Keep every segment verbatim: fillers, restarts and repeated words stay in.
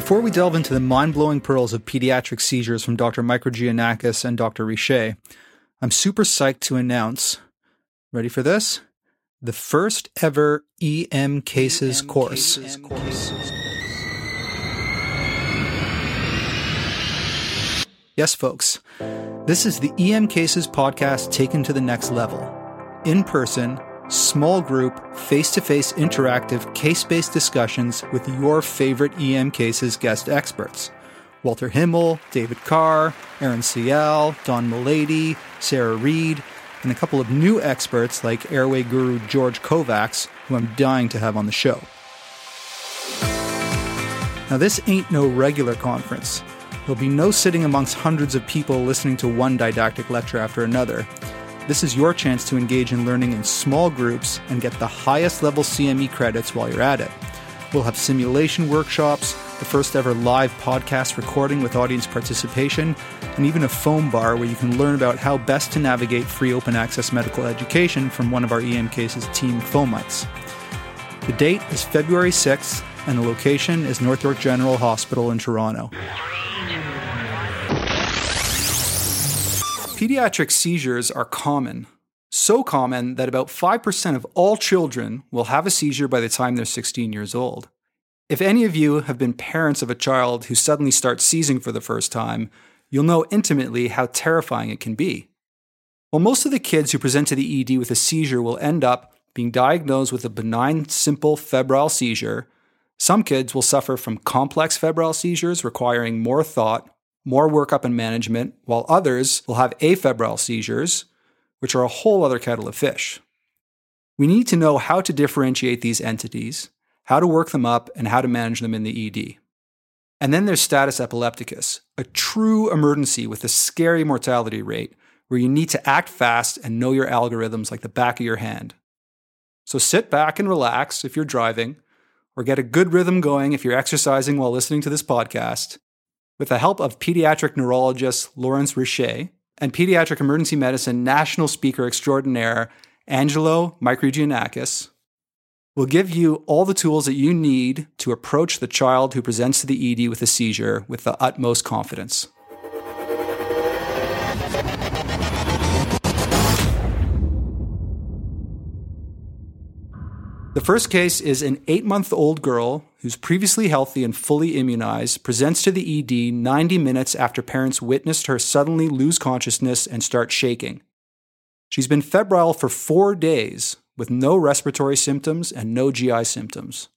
Before we delve into the mind-blowing pearls of pediatric seizures from Doctor Mikrogiannakis and Doctor Richet, I'm super psyched to announce, ready for this? The first ever E M Cases course. Yes, folks, this is the E M Cases podcast taken to the next level. In-person, small group, face-to-face interactive case-based discussions with your favorite E M Cases guest experts. Walter Himmel, David Carr, Aaron Ciel, Don Melady, Sarah Reed, and a couple of new experts like airway guru George Kovacs, who I'm dying to have on the show. Now, this ain't no regular conference. There'll be no sitting amongst hundreds of people listening to one didactic lecture after another. This is your chance to engage in learning in small groups and get the highest level C M E credits while you're at it. We'll have simulation workshops, the first ever live podcast recording with audience participation, and even a foam bar where you can learn about how best to navigate free open access medical education from one of our E M Cases team Fomites. The date is February sixth, and the location is North York General Hospital in Toronto. Pediatric seizures are common. So common that about five percent of all children will have a seizure by the time they're sixteen years old. If any of you have been parents of a child who suddenly starts seizing for the first time, you'll know intimately how terrifying it can be. While most of the kids who present to the E D with a seizure will end up being diagnosed with a benign, simple febrile seizure, some kids will suffer from complex febrile seizures requiring more thought, more workup and management, while others will have afebrile seizures, which are a whole other kettle of fish. We need to know how to differentiate these entities, how to work them up, and how to manage them in the E D. And then there's status epilepticus, a true emergency with a scary mortality rate where you need to act fast and know your algorithms like the back of your hand. So sit back and relax if you're driving, or get a good rhythm going if you're exercising while listening to this podcast, with the help of pediatric neurologist Lawrence Richet and pediatric emergency medicine national speaker extraordinaire Angelo Mikrogiannakis. We'll give you all the tools that you need to approach the child who presents to the E D with a seizure with the utmost confidence. The first case is an eight-month-old girl who's previously healthy and fully immunized presents to the E D ninety minutes after parents witnessed her suddenly lose consciousness and start shaking. She's been febrile for four days, with no respiratory symptoms and no G I symptoms.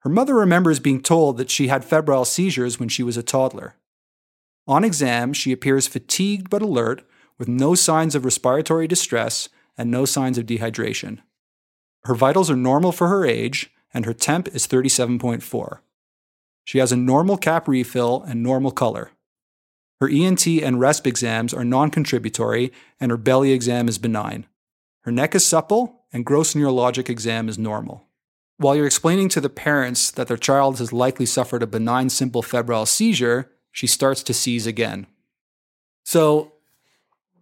Her mother remembers being told that she had febrile seizures when she was a toddler. On exam, she appears fatigued but alert, with no signs of respiratory distress and no signs of dehydration. Her vitals are normal for her age, and her temp is thirty-seven point four. She has a normal cap refill and normal color. Her E N T and resp exams are non-contributory, and her belly exam is benign. Her neck is supple, and gross neurologic exam is normal. While you're explaining to the parents that their child has likely suffered a benign simple febrile seizure, she starts to seize again. So,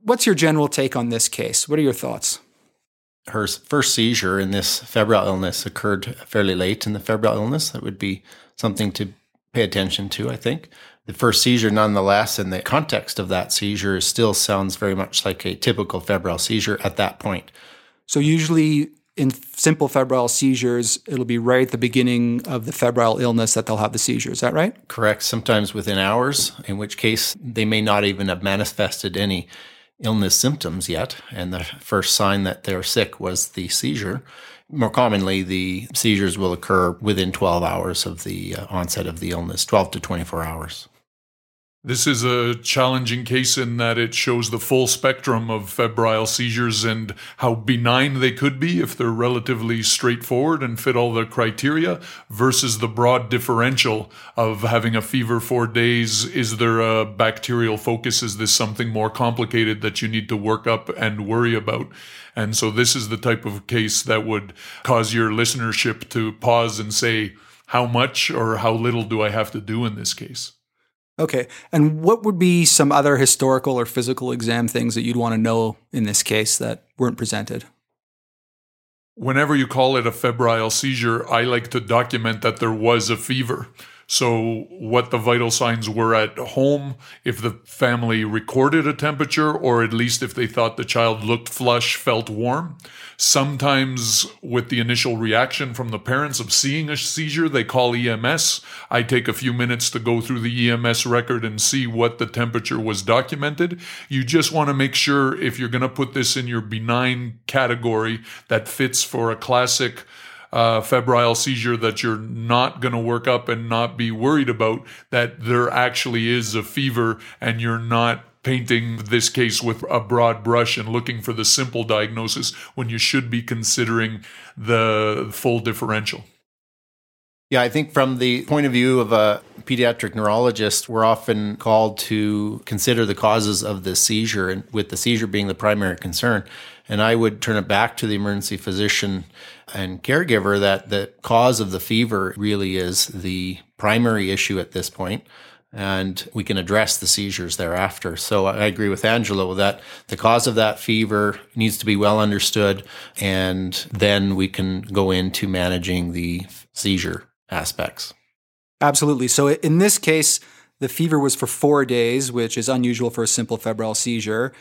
what's your general take on this case? What are your thoughts? Her first seizure in this febrile illness occurred fairly late in the febrile illness. That would be something to pay attention to, I think. The first seizure, nonetheless, and the context of that seizure still sounds very much like a typical febrile seizure at that point. So usually in simple febrile seizures, it'll be right at the beginning of the febrile illness that they'll have the seizure. Is that right? Correct. Sometimes within hours, in which case they may not even have manifested any illness symptoms yet. And the first sign that they're sick was the seizure. More commonly, the seizures will occur within twelve hours of the onset of the illness, twelve to twenty-four hours. This is a challenging case in that it shows the full spectrum of febrile seizures and how benign they could be if they're relatively straightforward and fit all the criteria versus the broad differential of having a fever four days. Is there a bacterial focus? Is this something more complicated that you need to work up and worry about? And so this is the type of case that would cause your listenership to pause and say, how much or how little do I have to do in this case? Okay. And what would be some other historical or physical exam things that you'd want to know in this case that weren't presented? Whenever you call it a febrile seizure, I like to document that there was a fever. So what the vital signs were at home, if the family recorded a temperature, or at least if they thought the child looked flush, felt warm. Sometimes with the initial reaction from the parents of seeing a seizure, they call E M S. I take a few minutes to go through the E M S record and see what the temperature was documented. You just want to make sure, if you're going to put this in your benign category that fits for a classic Uh, febrile seizure that you're not going to work up and not be worried about, that there actually is a fever and you're not painting this case with a broad brush and looking for the simple diagnosis when you should be considering the full differential. Yeah, I think from the point of view of a pediatric neurologist, we're often called to consider the causes of the seizure, and with the seizure being the primary concern. And I would turn it back to the emergency physician and caregiver that the cause of the fever really is the primary issue at this point, and we can address the seizures thereafter. So I agree with Angelo that the cause of that fever needs to be well understood, and then we can go into managing the seizure aspects. Absolutely. So in this case, the fever was for four days, which is unusual for a simple febrile seizure.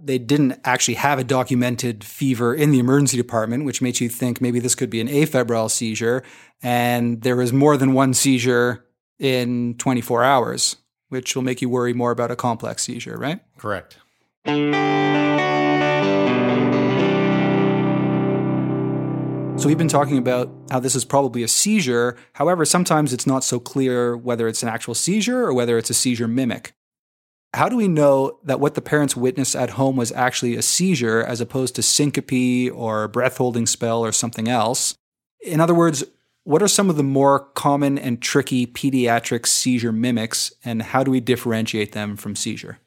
They didn't actually have a documented fever in the emergency department, which makes you think maybe this could be an afebrile seizure. And there was more than one seizure in twenty-four hours, which will make you worry more about a complex seizure, right? Correct. So we've been talking about how this is probably a seizure. However, sometimes it's not so clear whether it's an actual seizure or whether it's a seizure mimic. How do we know that what the parents witnessed at home was actually a seizure as opposed to syncope or a breath-holding spell or something else? In other words, what are some of the more common and tricky pediatric seizure mimics, and how do we differentiate them from seizure?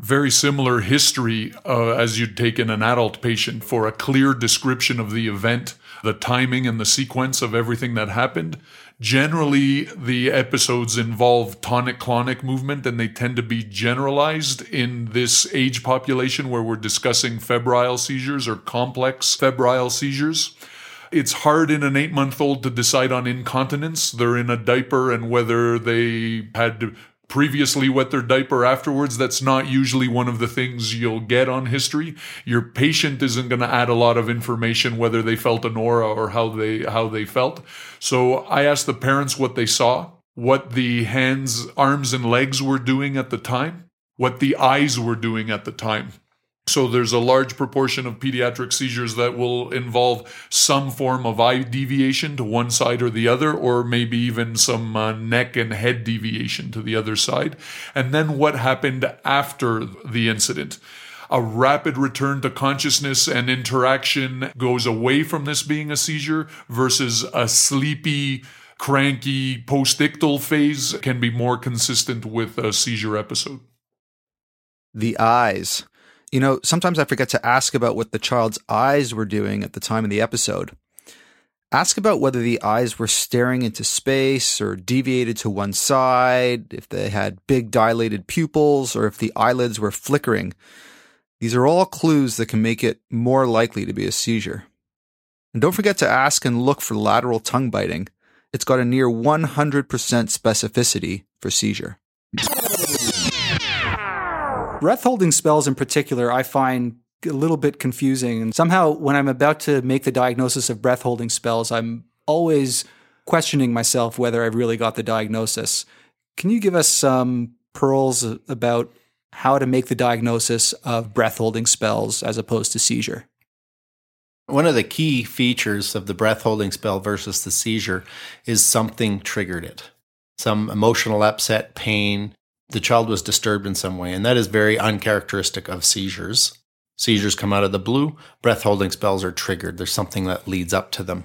Very similar history uh, as you'd take in an adult patient for a clear description of the event, the timing and the sequence of everything that happened. Generally, the episodes involve tonic-clonic movement, and they tend to be generalized in this age population where we're discussing febrile seizures or complex febrile seizures. It's hard in an eight-month-old to decide on incontinence. They're in a diaper, and whether they had previously wet their diaper afterwards, that's not usually one of the things you'll get on history. Your patient isn't going to add a lot of information whether they felt an aura or how they how they felt. So I asked the parents what they saw, what the hands, arms, and legs were doing at the time, what the eyes were doing at the time. So there's a large proportion of pediatric seizures that will involve some form of eye deviation to one side or the other, or maybe even some uh, neck and head deviation to the other side. And then what happened after the incident? A rapid return to consciousness and interaction goes away from this being a seizure, versus a sleepy, cranky, postictal phase can be more consistent with a seizure episode. The eyes. You know, sometimes I forget to ask about what the child's eyes were doing at the time of the episode. Ask about whether the eyes were staring into space or deviated to one side, if they had big dilated pupils, or if the eyelids were flickering. These are all clues that can make it more likely to be a seizure. And don't forget to ask and look for lateral tongue biting. It's got a near one hundred percent specificity for seizure. Breath-holding spells in particular, I find a little bit confusing. And somehow, when I'm about to make the diagnosis of breath-holding spells, I'm always questioning myself whether I've really got the diagnosis. Can you give us some pearls about how to make the diagnosis of breath-holding spells as opposed to seizure? One of the key features of the breath-holding spell versus the seizure is something triggered it. Some emotional upset, pain. The child was disturbed in some way, and that is very uncharacteristic of seizures. Seizures come out of the blue. Breath-holding spells are triggered. There's something that leads up to them.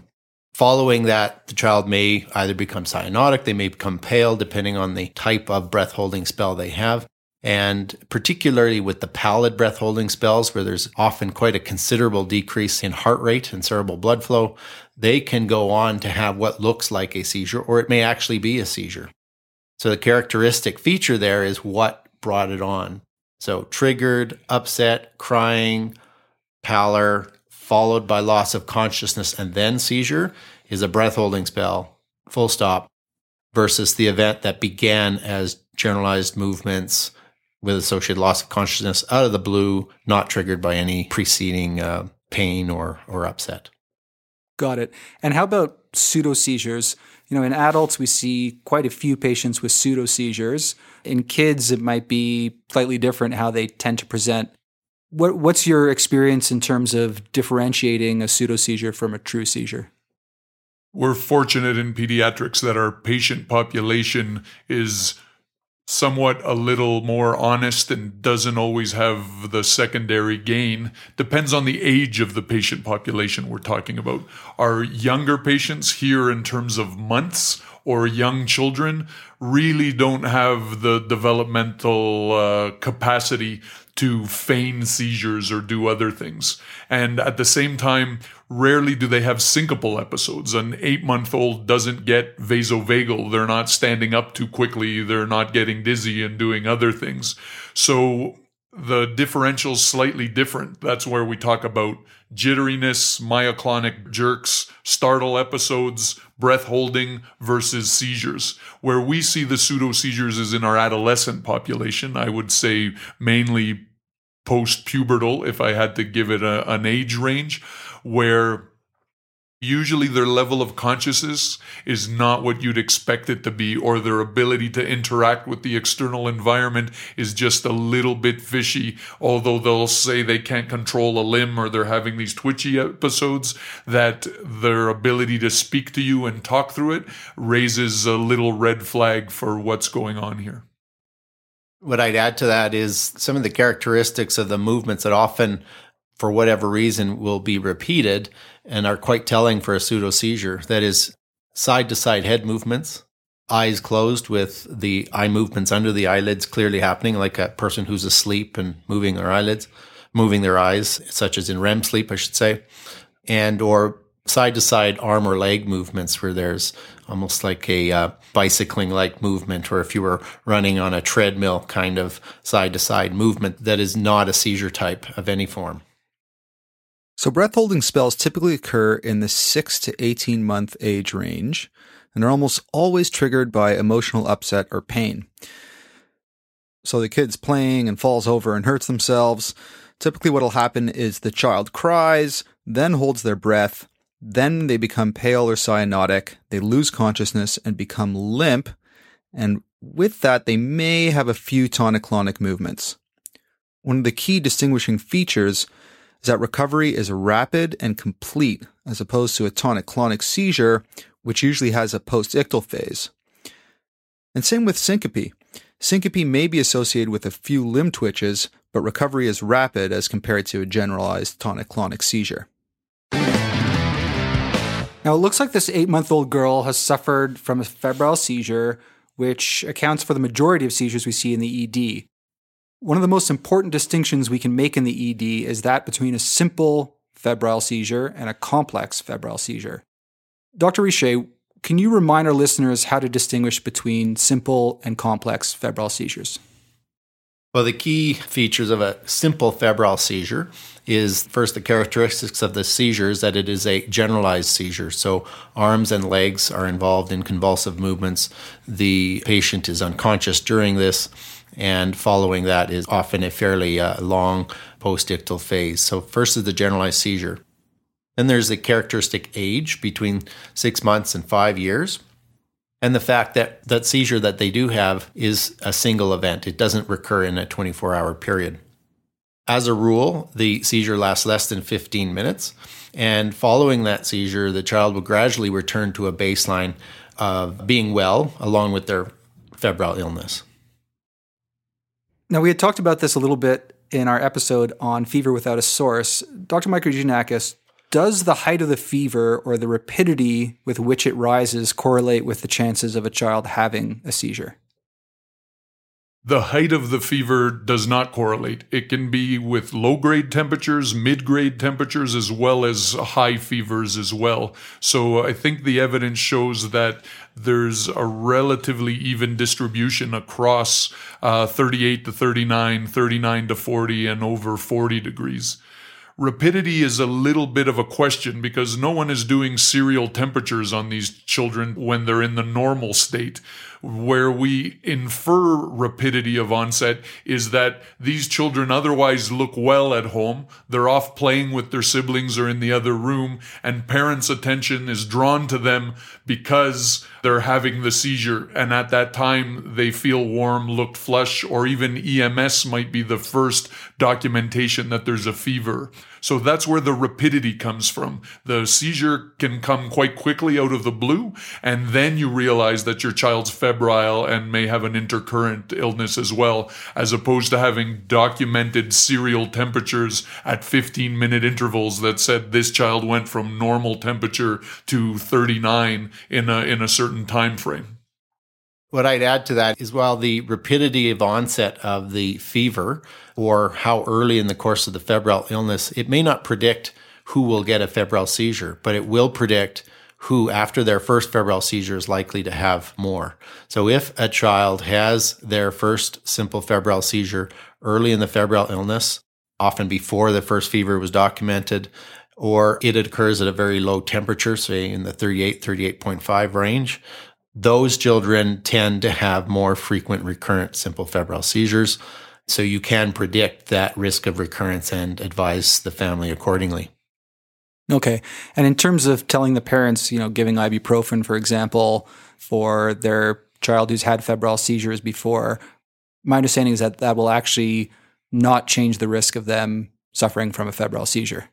Following that, the child may either become cyanotic, they may become pale, depending on the type of breath-holding spell they have. And particularly with the pallid breath-holding spells, where there's often quite a considerable decrease in heart rate and cerebral blood flow, they can go on to have what looks like a seizure, or it may actually be a seizure. So the characteristic feature there is what brought it on. So triggered, upset, crying, pallor, followed by loss of consciousness and then seizure is a breath-holding spell, full stop. versus the event that began as generalized movements with associated loss of consciousness out of the blue, not triggered by any preceding uh, pain or, or upset. Got it. And how about pseudo-seizures? You know, in adults, we see quite a few patients with pseudo-seizures. In kids, it might be slightly different how they tend to present. What, what's your experience in terms of differentiating a pseudo-seizure from a true seizure? We're fortunate in pediatrics that our patient population is somewhat a little more honest and doesn't always have the secondary gain. Depends on the age of the patient population we're talking about. Our younger patients here in terms of months or young children really don't have the developmental uh, capacity to feign seizures or do other things. And at the same time, rarely do they have syncopal episodes. An eight-month-old doesn't get vasovagal. They're not standing up too quickly. They're not getting dizzy and doing other things. So the differential's slightly different. That's where we talk about jitteriness, myoclonic jerks, startle episodes, breath holding versus seizures. Where we see the pseudo-seizures is in our adolescent population. I would say mainly post-pubertal, if I had to give it a, an age range, where usually their level of consciousness is not what you'd expect it to be, or their ability to interact with the external environment is just a little bit fishy, although they'll say they can't control a limb or they're having these twitchy episodes, that their ability to speak to you and talk through it raises a little red flag for what's going on here. What I'd add to that is some of the characteristics of the movements that often, for whatever reason, will be repeated and are quite telling for a pseudo-seizure. That is side-to-side head movements, eyes closed with the eye movements under the eyelids clearly happening, like a person who's asleep and moving their eyelids, moving their eyes, such as in R E M sleep, I should say, and or side-to-side arm or leg movements where there's almost like a uh, bicycling-like movement, or if you were running on a treadmill kind of side-to-side movement that is not a seizure type of any form. So breath-holding spells typically occur in the six to eighteen-month age range, and are almost always triggered by emotional upset or pain. So the kid's playing and falls over and hurts themselves. Typically what will happen is the child cries, then holds their breath, then they become pale or cyanotic, they lose consciousness and become limp, and with that they may have a few tonic-clonic movements. One of the key distinguishing features is that recovery is rapid and complete, as opposed to a tonic-clonic seizure, which usually has a post-ictal phase. And same with syncope. Syncope may be associated with a few limb twitches, but recovery is rapid as compared to a generalized tonic-clonic seizure. Now, it looks like this eight-month-old girl has suffered from a febrile seizure, which accounts for the majority of seizures we see in the E D. One of the most important distinctions we can make in the E D is that between a simple febrile seizure and a complex febrile seizure. Doctor Richet, can you remind our listeners how to distinguish between simple and complex febrile seizures? Well, the key features of a simple febrile seizure is, first, the characteristics of the seizure is that it is a generalized seizure. So arms and legs are involved in convulsive movements. The patient is unconscious during this, and following that is often a fairly uh, long post-ictal phase. So first is the generalized seizure. Then there's the characteristic age between six months and five years. And the fact that that seizure that they do have is a single event. It doesn't recur in a twenty-four hour period. As a rule, the seizure lasts less than fifteen minutes. And following that seizure, the child will gradually return to a baseline of being well, along with their febrile illness. Now, we had talked about this a little bit in our episode on fever without a source. Doctor Mikrogiannakis, does the height of the fever or the rapidity with which it rises correlate with the chances of a child having a seizure? The height of the fever does not correlate. It can be with low-grade temperatures, mid-grade temperatures, as well as high fevers as well. So I think the evidence shows that there's a relatively even distribution across uh, thirty-eight to thirty-nine, thirty-nine to forty, and over forty degrees. Rapidity is a little bit of a question because no one is doing serial temperatures on these children when they're in the normal state. Where we infer rapidity of onset is that these children otherwise look well at home. They're off playing with their siblings or in the other room, and parents' attention is drawn to them because they're having the seizure. And at that time, they feel warm, looked flush, or even E M S might be the first documentation that there's a fever. So that's where the rapidity comes from. The seizure can come quite quickly out of the blue, and then you realize that your child's febrile and may have an intercurrent illness as well, as opposed to having documented serial temperatures at fifteen-minute intervals that said this child went from normal temperature to thirty-nine in a, in a certain time frame. What I'd add to that is while the rapidity of onset of the fever or how early in the course of the febrile illness, it may not predict who will get a febrile seizure, but it will predict who after their first febrile seizure is likely to have more. So if a child has their first simple febrile seizure early in the febrile illness, often before the first fever was documented, or it occurs at a very low temperature, say in the thirty-eight, thirty-eight point five range, those children tend to have more frequent recurrent simple febrile seizures. So you can predict that risk of recurrence and advise the family accordingly. Okay. And in terms of telling the parents, you know, giving ibuprofen, for example, for their child who's had febrile seizures before, my understanding is that that will actually not change the risk of them suffering from a febrile seizure.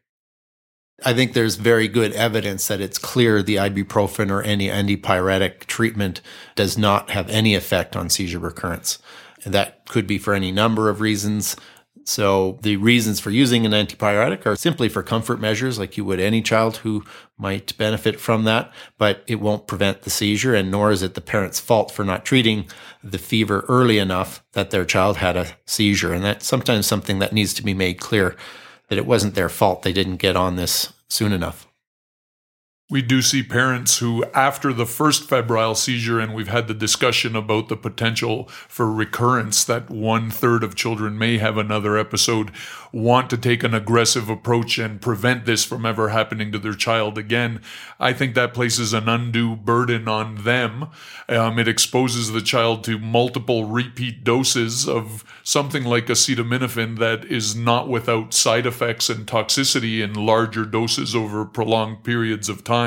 I think there's very good evidence that it's clear the ibuprofen or any antipyretic treatment does not have any effect on seizure recurrence. And that could be for any number of reasons. So the reasons for using an antipyretic are simply for comfort measures, like you would any child who might benefit from that, but it won't prevent the seizure, and nor is it the parent's fault for not treating the fever early enough that their child had a seizure. And that's sometimes something that needs to be made clear, that it wasn't their fault they didn't get on this soon enough. We do see parents who, after the first febrile seizure, and we've had the discussion about the potential for recurrence, that one-third of children may have another episode, want to take an aggressive approach and prevent this from ever happening to their child again. I think that places an undue burden on them. Um, it exposes the child to multiple repeat doses of something like acetaminophen that is not without side effects and toxicity in larger doses over prolonged periods of time.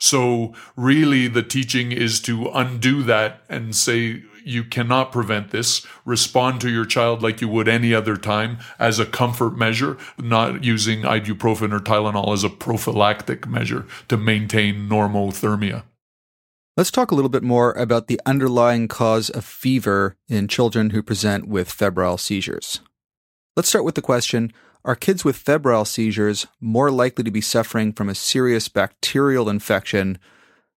So really the teaching is to undo that and say, you cannot prevent this. Respond to your child like you would any other time as a comfort measure, not using ibuprofen or Tylenol as a prophylactic measure to maintain normothermia. Let's talk a little bit more about the underlying cause of fever in children who present with febrile seizures. Let's start with the question, are kids with febrile seizures more likely to be suffering from a serious bacterial infection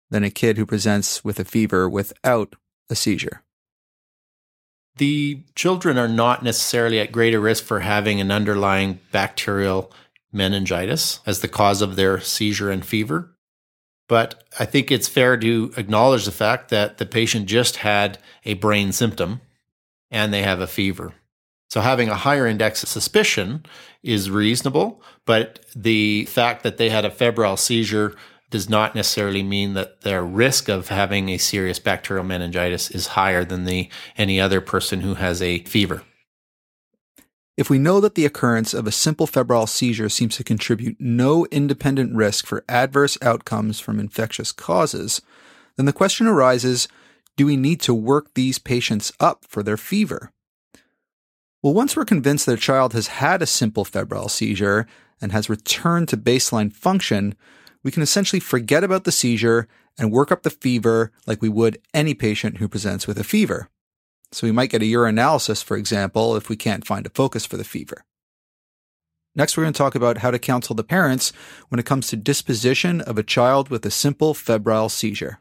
than a kid who presents with a fever without a seizure? The children are not necessarily at greater risk for having an underlying bacterial meningitis as the cause of their seizure and fever. But I think it's fair to acknowledge the fact that the patient just had a brain symptom and they have a fever. So having a higher index of suspicion is reasonable, but the fact that they had a febrile seizure does not necessarily mean that their risk of having a serious bacterial meningitis is higher than the any other person who has a fever. If we know that the occurrence of a simple febrile seizure seems to contribute no independent risk for adverse outcomes from infectious causes, then the question arises, do we need to work these patients up for their fever? Well, once we're convinced their child has had a simple febrile seizure and has returned to baseline function, we can essentially forget about the seizure and work up the fever like we would any patient who presents with a fever. So we might get a urinalysis, for example, if we can't find a focus for the fever. Next, we're going to talk about how to counsel the parents when it comes to disposition of a child with a simple febrile seizure.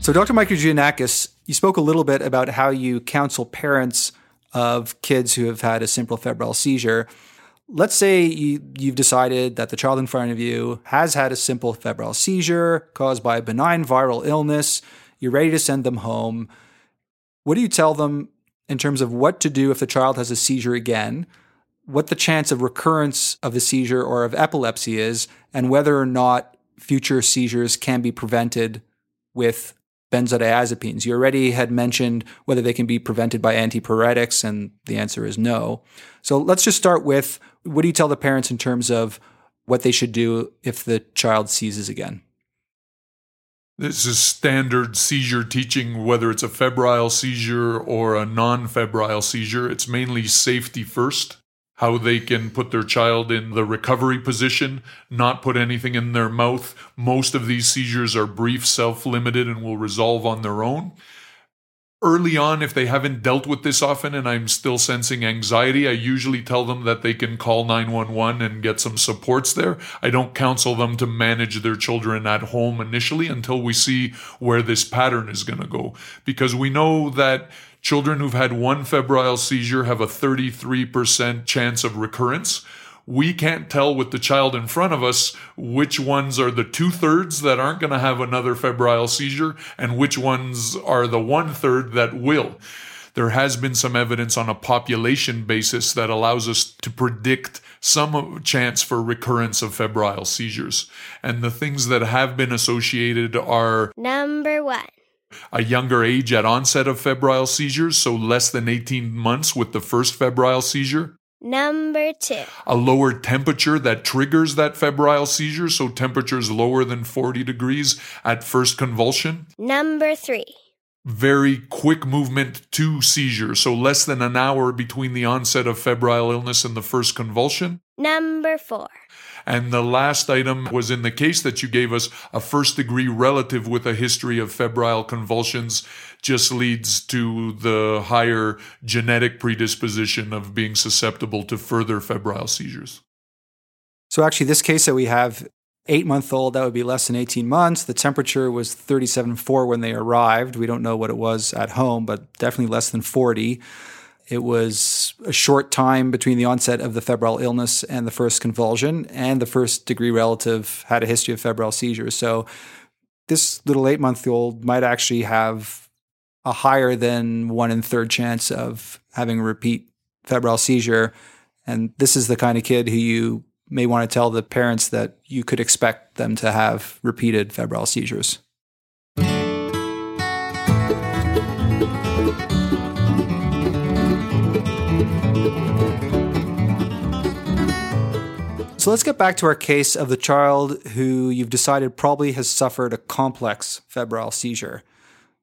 So Doctor Mikrogiannakis, you spoke a little bit about how you counsel parents of kids who have had a simple febrile seizure. Let's say you, you've decided that the child in front of you has had a simple febrile seizure caused by a benign viral illness. You're ready to send them home. What do you tell them in terms of what to do if the child has a seizure again, what the chance of recurrence of a seizure or of epilepsy is, and whether or not future seizures can be prevented with benzodiazepines. You already had mentioned whether they can be prevented by antipyretics, and the answer is no. So let's just start with, what do you tell the parents in terms of what they should do if the child seizes again? This is standard seizure teaching, whether it's a febrile seizure or a non-febrile seizure. It's mainly safety first, how they can put their child in the recovery position, not put anything in their mouth. Most of these seizures are brief, self-limited, and will resolve on their own. Early on, if they haven't dealt with this often and I'm still sensing anxiety, I usually tell them that they can call nine one one and get some supports there. I don't counsel them to manage their children at home initially until we see where this pattern is going to go. Because we know that children who've had one febrile seizure have a thirty-three percent chance of recurrence. We can't tell with the child in front of us which ones are the two-thirds that aren't going to have another febrile seizure and which ones are the one-third that will. There has been some evidence on a population basis that allows us to predict some chance for recurrence of febrile seizures. And the things that have been associated are... Number one. A younger age at onset of febrile seizures, so less than eighteen months with the first febrile seizure. Number two. A lower temperature that triggers that febrile seizure, so temperatures lower than forty degrees at first convulsion. Number three. Very quick movement to seizure, so less than an hour between the onset of febrile illness and the first convulsion. Number four. And the last item was in the case that you gave us, a first-degree relative with a history of febrile convulsions just leads to the higher genetic predisposition of being susceptible to further febrile seizures. So actually, this case that we have, eight-month-old, that would be less than eighteen months. The temperature was thirty-seven point four when they arrived. We don't know what it was at home, but definitely less than forty. It was a short time between the onset of the febrile illness and the first convulsion, and the first-degree relative had a history of febrile seizures. So this little eight-month-old might actually have a higher than one-in-third chance of having a repeat febrile seizure, and this is the kind of kid who you may want to tell the parents that you could expect them to have repeated febrile seizures. So let's get back to our case of the child who you've decided probably has suffered a complex febrile seizure.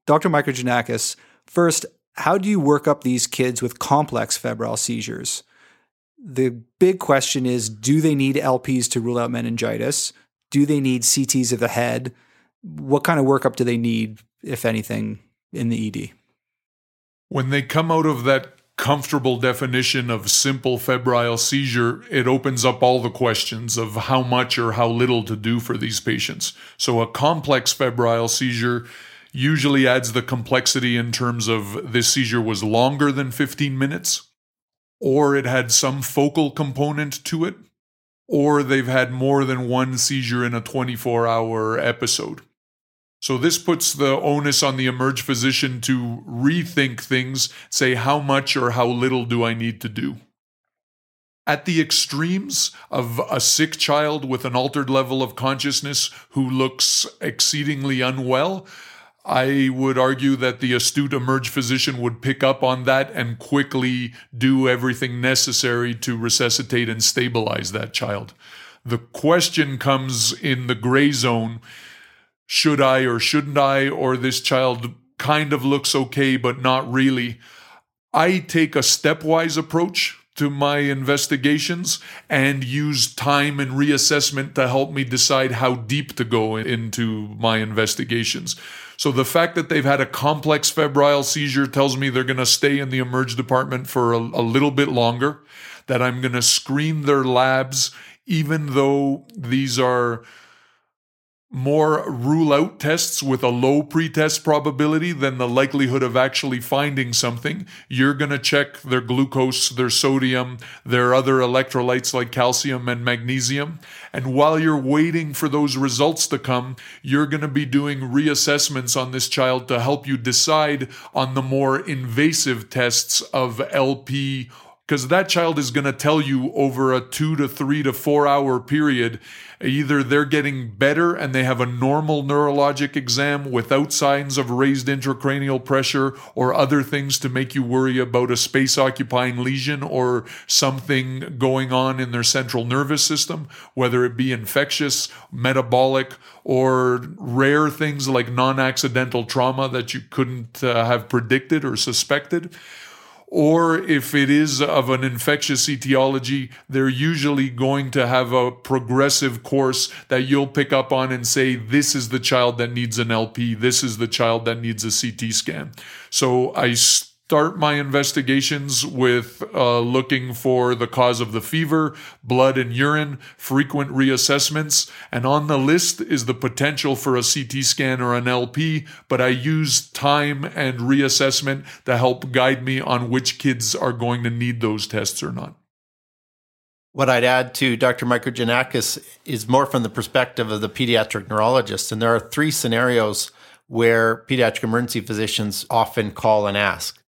Doctor Mikrogiannakis, first, how do you work up these kids with complex febrile seizures? The big question is, do they need L Ps to rule out meningitis? Do they need C Ts of the head? What kind of workup do they need, if anything, in the E D? When they come out of that comfortable definition of simple febrile seizure, it opens up all the questions of how much or how little to do for these patients. So a complex febrile seizure usually adds the complexity in terms of this seizure was longer than fifteen minutes, or it had some focal component to it, or they've had more than one seizure in a twenty-four hour episode. So this puts the onus on the eMERGE physician to rethink things, say how much or how little do I need to do. At the extremes of a sick child with an altered level of consciousness who looks exceedingly unwell, I would argue that the astute eMERGE physician would pick up on that and quickly do everything necessary to resuscitate and stabilize that child. The question comes in the gray zone, should I or shouldn't I, or this child kind of looks okay but not really. I take a stepwise approach to my investigations and use time and reassessment to help me decide how deep to go into my investigations. So the fact that they've had a complex febrile seizure tells me they're going to stay in the eMERGE department for a, a little bit longer, that I'm going to screen their labs, even though these are more rule-out tests with a low pretest probability than the likelihood of actually finding something. You're going to check their glucose, their sodium, their other electrolytes like calcium and magnesium. And while you're waiting for those results to come, you're going to be doing reassessments on this child to help you decide on the more invasive tests of L P Because that child is going to tell you over a two to three to four hour period, either they're getting better and they have a normal neurologic exam without signs of raised intracranial pressure or other things to make you worry about a space-occupying lesion or something going on in their central nervous system, whether it be infectious, metabolic, or rare things like non-accidental trauma that you couldn't uh, have predicted or suspected. Or if it is of an infectious etiology, they're usually going to have a progressive course that you'll pick up on and say, this is the child that needs an L P. This is the child that needs a C T scan. So I start my investigations with uh, looking for the cause of the fever, blood and urine, frequent reassessments. And on the list is the potential for a C T scan or an L P, but I use time and reassessment to help guide me on which kids are going to need those tests or not. What I'd add to Doctor Mikrogiannakis is more from the perspective of the pediatric neurologist. And there are three scenarios where pediatric emergency physicians often call and ask.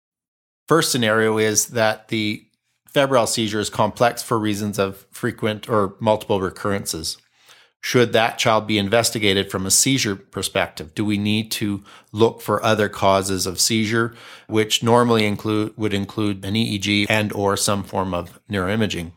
First scenario is that the febrile seizure is complex for reasons of frequent or multiple recurrences. Should that child be investigated from a seizure perspective? Do we need to look for other causes of seizure, which normally include would include an E E G and or some form of neuroimaging?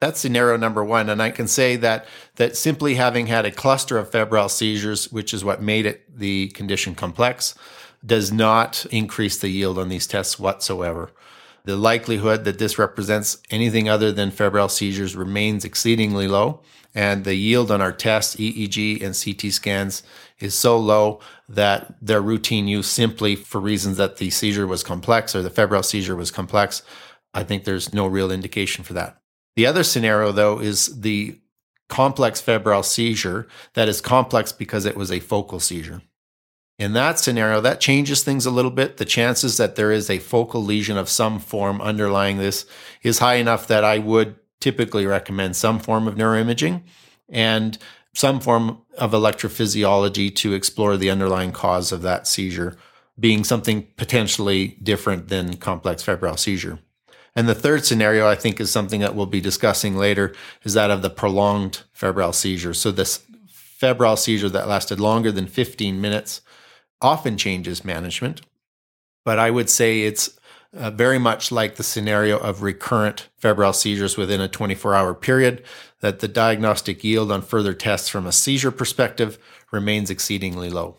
That's scenario number one. And I can say that that simply having had a cluster of febrile seizures, which is what made it the condition complex, does not increase the yield on these tests whatsoever. The likelihood that this represents anything other than febrile seizures remains exceedingly low, and the yield on our tests, E E G and C T scans, is so low that their routine use simply for reasons that the seizure was complex or the febrile seizure was complex, I think there's no real indication for that. The other scenario, though, is the complex febrile seizure that is complex because it was a focal seizure. In that scenario, that changes things a little bit. The chances that there is a focal lesion of some form underlying this is high enough that I would typically recommend some form of neuroimaging and some form of electrophysiology to explore the underlying cause of that seizure being something potentially different than complex febrile seizure. And the third scenario, I think, is something that we'll be discussing later, is that of the prolonged febrile seizure. So this febrile seizure that lasted longer than fifteen minutes often changes management, but I would say it's uh, very much like the scenario of recurrent febrile seizures within a twenty-four hour period, that the diagnostic yield on further tests from a seizure perspective remains exceedingly low.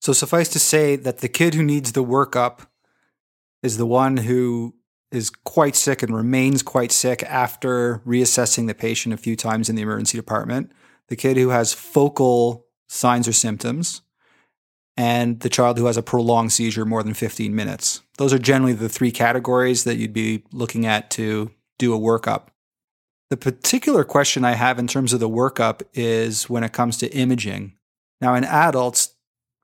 So suffice to say that the kid who needs the workup is the one who is quite sick and remains quite sick after reassessing the patient a few times in the emergency department, the kid who has focal signs or symptoms, and the child who has a prolonged seizure more than fifteen minutes. Those are generally the three categories that you'd be looking at to do a workup. The particular question I have in terms of the workup is when it comes to imaging. Now, in adults,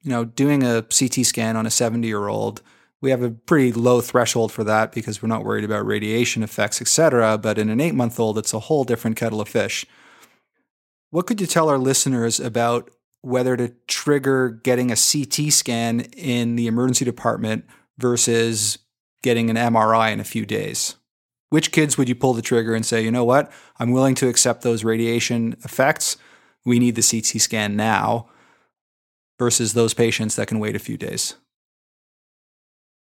you know, doing a C T scan on a seventy-year-old, we have a pretty low threshold for that because we're not worried about radiation effects, et cetera. But in an eight-month-old, it's a whole different kettle of fish. What could you tell our listeners about whether to trigger getting a C T scan in the emergency department versus getting an M R I in a few days? Which kids would you pull the trigger and say, you know what, I'm willing to accept those radiation effects. We need the C T scan now versus those patients that can wait a few days?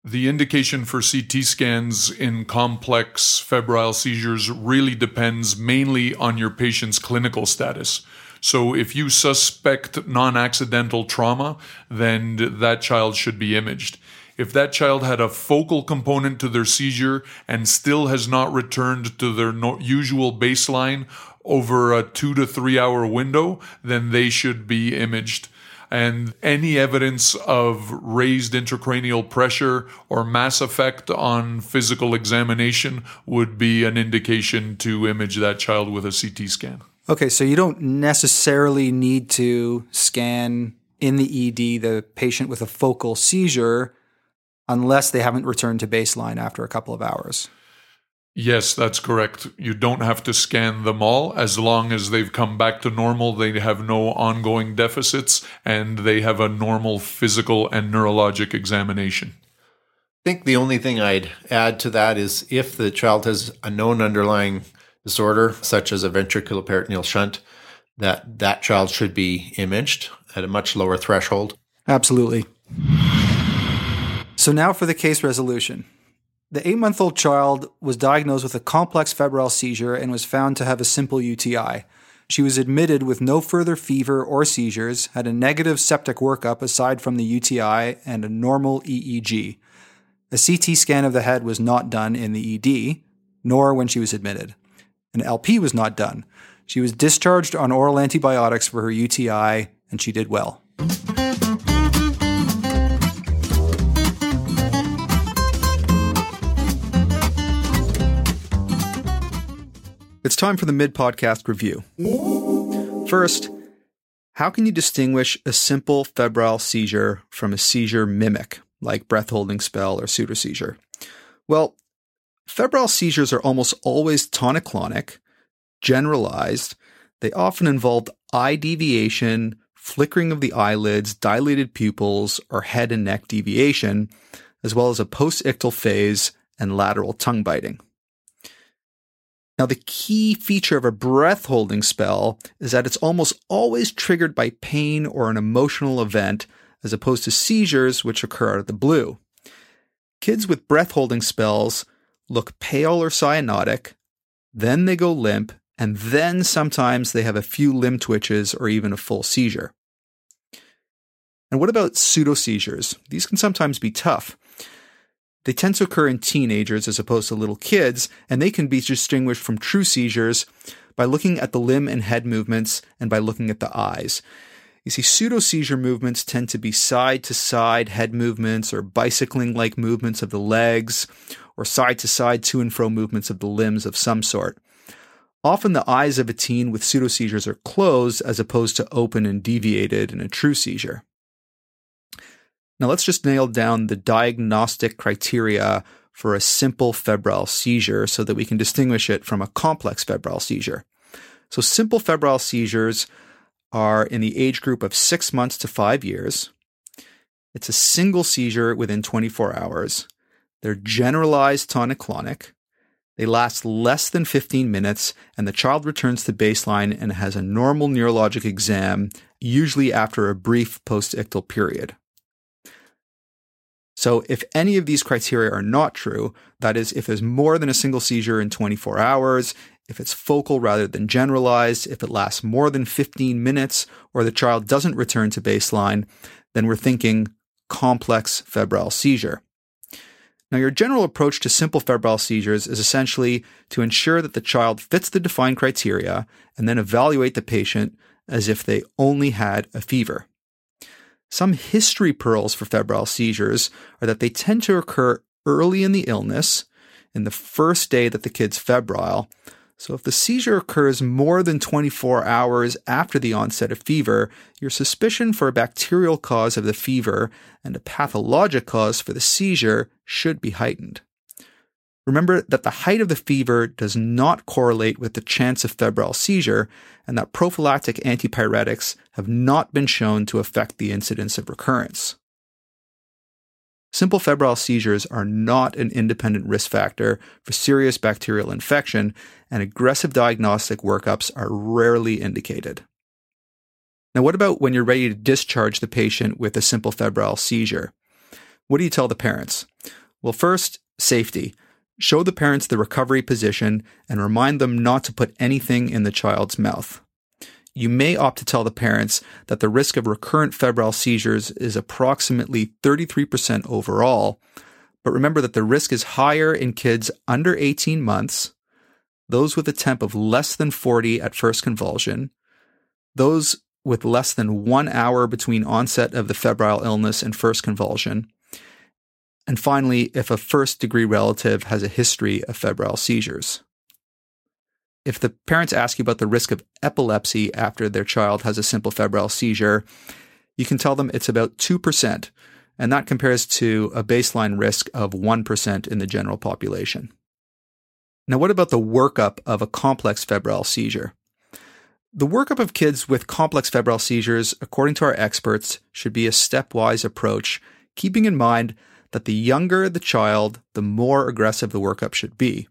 The indication for C T scans in complex febrile seizures really depends mainly on your patient's clinical status. So if you suspect non-accidental trauma, then that child should be imaged. If that child had a focal component to their seizure and still has not returned to their usual baseline over a two to three hour window, then they should be imaged. And any evidence of raised intracranial pressure or mass effect on physical examination would be an indication to image that child with a C T scan. Okay, so you don't necessarily need to scan in the E D the patient with a focal seizure unless they haven't returned to baseline after a couple of hours. Yes, that's correct. You don't have to scan them all. As long as they've come back to normal, they have no ongoing deficits, and they have a normal physical and neurologic examination. I think the only thing I'd add to that is if the child has a known underlying disorder, such as a ventricular peritoneal shunt, that that child should be imaged at a much lower threshold. Absolutely. So now for the case resolution. The eight-month-old child was diagnosed with a complex febrile seizure and was found to have a simple U T I. She was admitted with no further fever or seizures, had a negative septic workup aside from the U T I, and a normal E E G. A C T scan of the head was not done in the E D, nor when she was admitted. An L P was not done. She was discharged on oral antibiotics for her U T I, and she did well. It's time for the mid-podcast review. First, how can you distinguish a simple febrile seizure from a seizure mimic, like breath-holding spell or pseudoseizure? Well, febrile seizures are almost always tonic-clonic, generalized. They often involve eye deviation, flickering of the eyelids, dilated pupils, or head and neck deviation, as well as a post-ictal phase and lateral tongue biting. Now, the key feature of a breath-holding spell is that it's almost always triggered by pain or an emotional event, as opposed to seizures, which occur out of the blue. Kids with breath-holding spells look pale or cyanotic, then they go limp, and then sometimes they have a few limb twitches or even a full seizure. And what about pseudoseizures? These can sometimes be tough. They tend to occur in teenagers as opposed to little kids, and they can be distinguished from true seizures by looking at the limb and head movements and by looking at the eyes. You see, pseudo-seizure movements tend to be side-to-side head movements or bicycling-like movements of the legs or side-to-side to-and-fro movements of the limbs of some sort. Often the eyes of a teen with pseudo-seizures are closed as opposed to open and deviated in a true seizure. Now let's just nail down the diagnostic criteria for a simple febrile seizure so that we can distinguish it from a complex febrile seizure. So simple febrile seizures are in the age group of six months to five years. It's a single seizure within twenty-four hours. They're generalized tonic-clonic. They last less than fifteen minutes, and the child returns to baseline and has a normal neurologic exam, usually after a brief post-ictal period. So if any of these criteria are not true, that is, if there's more than a single seizure in twenty-four hours, if it's focal rather than generalized, if it lasts more than fifteen minutes, or the child doesn't return to baseline, then we're thinking complex febrile seizure. Now, your general approach to simple febrile seizures is essentially to ensure that the child fits the defined criteria and then evaluate the patient as if they only had a fever. Some history pearls for febrile seizures are that they tend to occur early in the illness, in the first day that the kid's febrile. So if the seizure occurs more than twenty-four hours after the onset of fever, your suspicion for a bacterial cause of the fever and a pathologic cause for the seizure should be heightened. Remember that the height of the fever does not correlate with the chance of febrile seizure, and that prophylactic antipyretics have not been shown to affect the incidence of recurrence. Simple febrile seizures are not an independent risk factor for serious bacterial infection, and aggressive diagnostic workups are rarely indicated. Now, what about when you're ready to discharge the patient with a simple febrile seizure? What do you tell the parents? Well, first, safety. Show the parents the recovery position and remind them not to put anything in the child's mouth. You may opt to tell the parents that the risk of recurrent febrile seizures is approximately thirty-three percent overall, but remember that the risk is higher in kids under eighteen months, those with a temp of less than forty at first convulsion, those with less than one hour between onset of the febrile illness and first convulsion, and finally, if a first-degree relative has a history of febrile seizures. If the parents ask you about the risk of epilepsy after their child has a simple febrile seizure, you can tell them it's about two percent, and that compares to a baseline risk of one percent in the general population. Now, what about the workup of a complex febrile seizure? The workup of kids with complex febrile seizures, according to our experts, should be a stepwise approach, keeping in mind that the younger the child, the more aggressive the workup should be.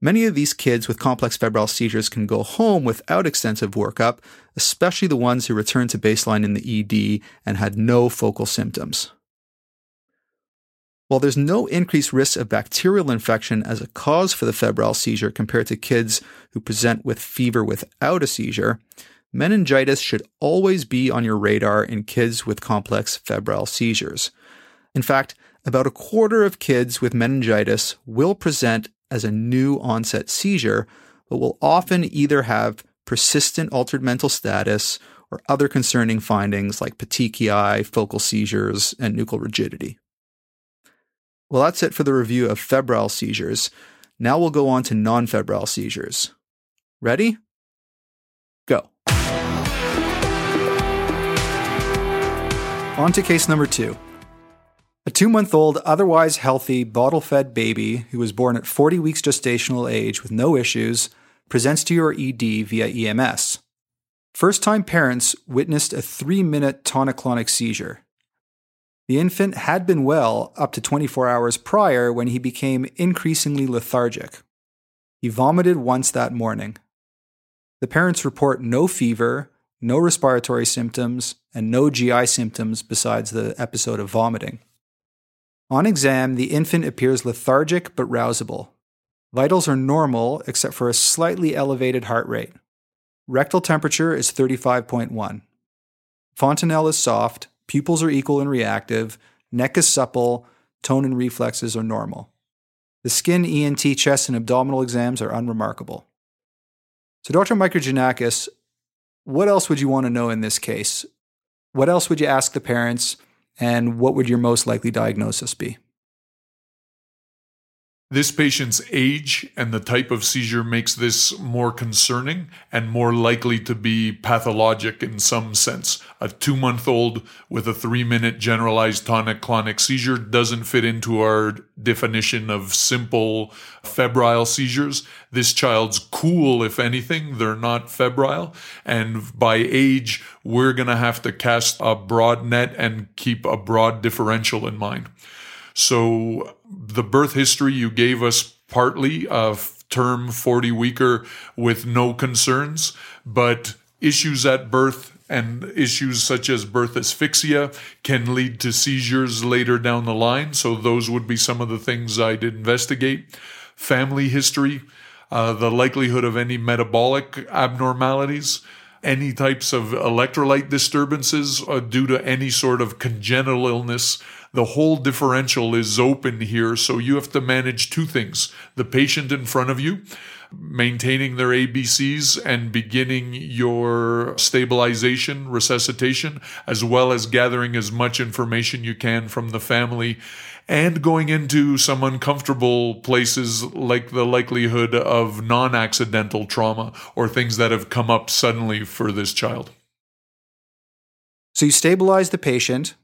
Many of these kids with complex febrile seizures can go home without extensive workup, especially the ones who return to baseline in the E D and had no focal symptoms. While there's no increased risk of bacterial infection as a cause for the febrile seizure compared to kids who present with fever without a seizure, meningitis should always be on your radar in kids with complex febrile seizures. In fact, about a quarter of kids with meningitis will present as a new onset seizure, but will often either have persistent altered mental status or other concerning findings like petechiae, focal seizures, and nuchal rigidity. Well, that's it for the review of febrile seizures. Now we'll go on to non-febrile seizures. Ready? Go. On to case number two. A two-month-old, otherwise healthy, bottle-fed baby who was born at forty weeks gestational age with no issues presents to your E D via E M S. First-time parents witnessed a three-minute tonic-clonic seizure. The infant had been well up to twenty-four hours prior when he became increasingly lethargic. He vomited once that morning. The parents report no fever, no respiratory symptoms, and no G I symptoms besides the episode of vomiting. On exam, the infant appears lethargic but rousable. Vitals are normal except for a slightly elevated heart rate. Rectal temperature is thirty-five point one. Fontanelle is soft. Pupils are equal and reactive, neck is supple, tone and reflexes are normal. The skin, E N T, chest, and abdominal exams are unremarkable. So Doctor Mikrogiannakis, what else would you want to know in this case? What else would you ask the parents, and what would your most likely diagnosis be? This patient's age and the type of seizure makes this more concerning and more likely to be pathologic in some sense. A two-month-old with a three-minute generalized tonic-clonic seizure doesn't fit into our definition of simple febrile seizures. This child's cool, if anything. They're not febrile. And by age, we're going to have to cast a broad net and keep a broad differential in mind. So the birth history you gave us partly a term forty-weeker with no concerns, but issues at birth and issues such as birth asphyxia can lead to seizures later down the line. So those would be some of the things I'd investigate. Family history, uh, the likelihood of any metabolic abnormalities, any types of electrolyte disturbances uh, due to any sort of congenital illness. The whole differential is open here, so you have to manage two things. The patient in front of you, maintaining their A B Cs and beginning your stabilization, resuscitation, as well as gathering as much information you can from the family and going into some uncomfortable places like the likelihood of non-accidental trauma or things that have come up suddenly for this child. So you stabilize the patient,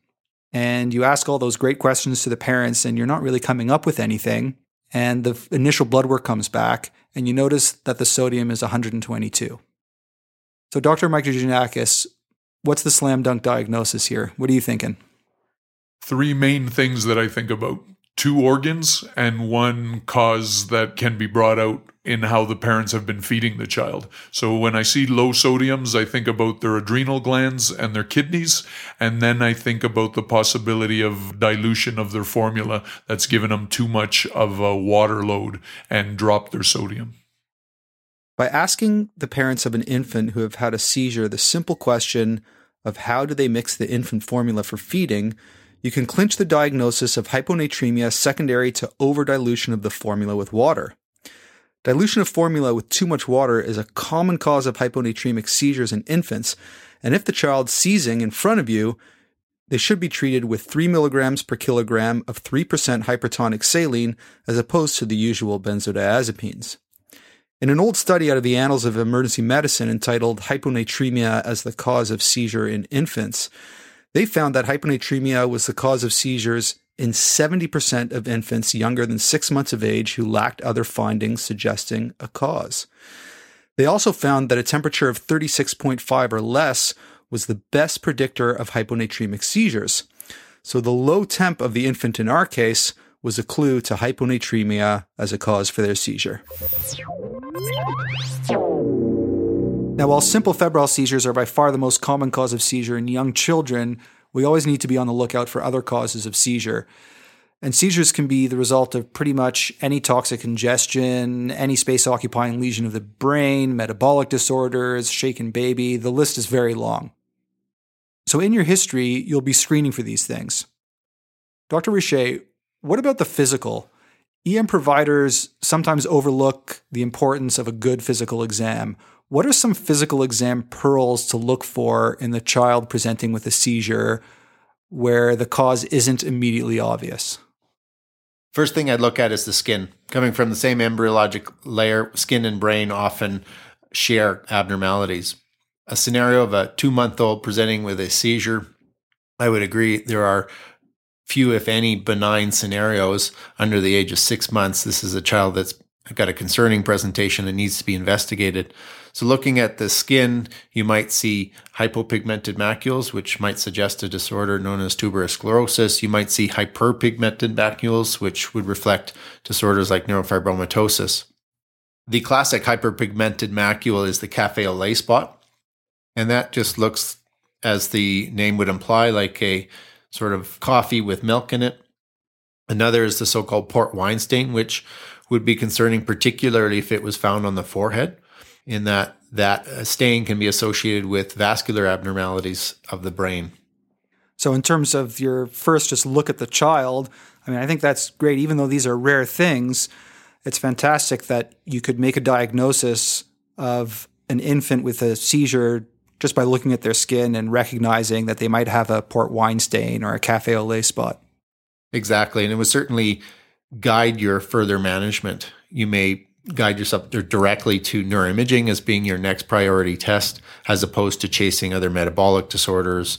and you ask all those great questions to the parents, and you're not really coming up with anything, and the initial blood work comes back, and you notice that the sodium is one hundred twenty-two. So Doctor Mikrogiannakis, what's the slam dunk diagnosis here? What are you thinking? Three main things that I think about. Two organs and one cause that can be brought out in how the parents have been feeding the child. So when I see low sodiums, I think about their adrenal glands and their kidneys, and then I think about the possibility of dilution of their formula that's given them too much of a water load and dropped their sodium. By asking the parents of an infant who have had a seizure the simple question of how do they mix the infant formula for feeding, you can clinch the diagnosis of hyponatremia secondary to overdilution of the formula with water. Dilution of formula with too much water is a common cause of hyponatremic seizures in infants, and if the child's seizing in front of you, they should be treated with three milligrams per kilogram of three percent hypertonic saline as opposed to the usual benzodiazepines. In an old study out of the Annals of Emergency Medicine entitled Hyponatremia as the Cause of Seizure in Infants, they found that hyponatremia was the cause of seizures in seventy percent of infants younger than six months of age who lacked other findings suggesting a cause. They also found that a temperature of thirty-six point five or less was the best predictor of hyponatremic seizures. So the low temp of the infant in our case was a clue to hyponatremia as a cause for their seizure. Now, while simple febrile seizures are by far the most common cause of seizure in young children, we always need to be on the lookout for other causes of seizure. And seizures can be the result of pretty much any toxic ingestion, any space-occupying lesion of the brain, metabolic disorders, shaken baby. The list is very long. So in your history, you'll be screening for these things. Doctor Richet, what about the physical? E M providers sometimes overlook the importance of a good physical exam. What are some physical exam pearls to look for in the child presenting with a seizure where the cause isn't immediately obvious? First thing I'd look at is the skin. Coming from the same embryologic layer, skin and brain often share abnormalities. A scenario of a two-month-old presenting with a seizure, I would agree there are few, if any, benign scenarios under the age of six months. This is a child that's got a concerning presentation and needs to be investigated. So looking at the skin, you might see hypopigmented macules, which might suggest a disorder known as tuberous sclerosis. You might see hyperpigmented macules, which would reflect disorders like neurofibromatosis. The classic hyperpigmented macule is the café au lait spot, and that just looks, as the name would imply, like a sort of coffee with milk in it. Another is the so-called port wine stain, which would be concerning, particularly if it was found on the forehead, in that that stain can be associated with vascular abnormalities of the brain. So in terms of your first just look at the child, I mean, I think that's great. Even though these are rare things, it's fantastic that you could make a diagnosis of an infant with a seizure just by looking at their skin and recognizing that they might have a port wine stain or a café au lait spot. Exactly. And it would certainly guide your further management. You may guide yourself directly to neuroimaging as being your next priority test, as opposed to chasing other metabolic disorders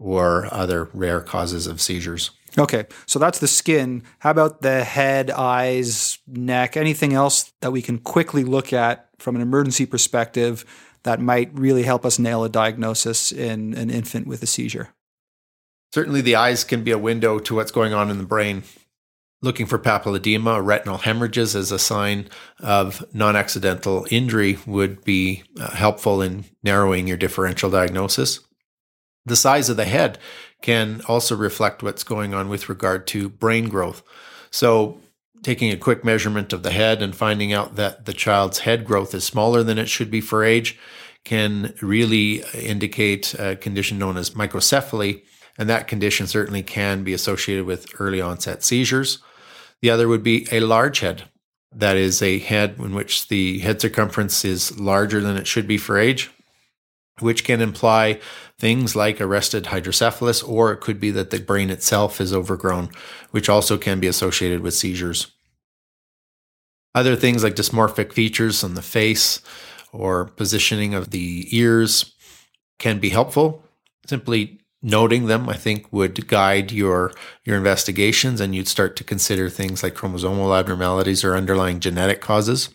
or other rare causes of seizures. Okay. So that's the skin. How about the head, eyes, neck, anything else that we can quickly look at from an emergency perspective that might really help us nail a diagnosis in an infant with a seizure? Certainly the eyes can be a window to what's going on in the brain. Looking for papilledema or retinal hemorrhages as a sign of non-accidental injury would be uh, helpful in narrowing your differential diagnosis. The size of the head can also reflect what's going on with regard to brain growth. So taking a quick measurement of the head and finding out that the child's head growth is smaller than it should be for age can really indicate a condition known as microcephaly, and that condition certainly can be associated with early onset seizures. The other would be a large head. That is a head in which the head circumference is larger than it should be for age, which can imply things like arrested hydrocephalus, or it could be that the brain itself is overgrown, which also can be associated with seizures. Other things like dysmorphic features on the face or positioning of the ears can be helpful. Simply noting them, I think, would guide your, your investigations, and you'd start to consider things like chromosomal abnormalities or underlying genetic causes.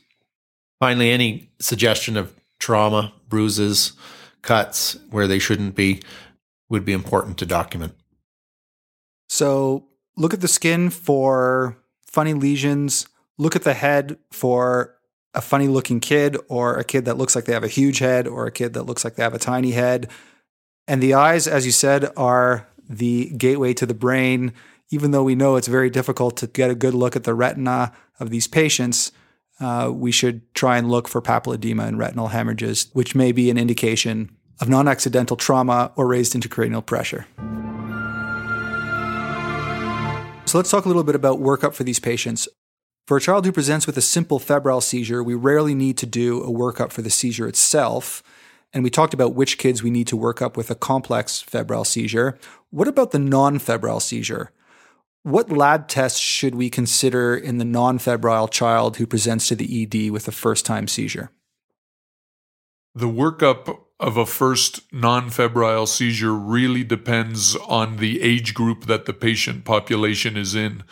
Finally, any suggestion of trauma, bruises, cuts where they shouldn't be would be important to document. So look at the skin for funny lesions. Look at the head for a funny looking kid, or a kid that looks like they have a huge head, or a kid that looks like they have a tiny head. And the eyes, as you said, are the gateway to the brain. Even though we know it's very difficult to get a good look at the retina of these patients, Uh, we should try and look for papilledema and retinal hemorrhages, which may be an indication of non-accidental trauma or raised intracranial pressure. So let's talk a little bit about workup for these patients. For a child who presents with a simple febrile seizure, we rarely need to do a workup for the seizure itself. And we talked about which kids we need to work up with a complex febrile seizure. What about the non-febrile seizure? What lab tests should we consider in the non-febrile child who presents to the E D with a first-time seizure? The workup of a first non-febrile seizure really depends on the age group that the patient population is in.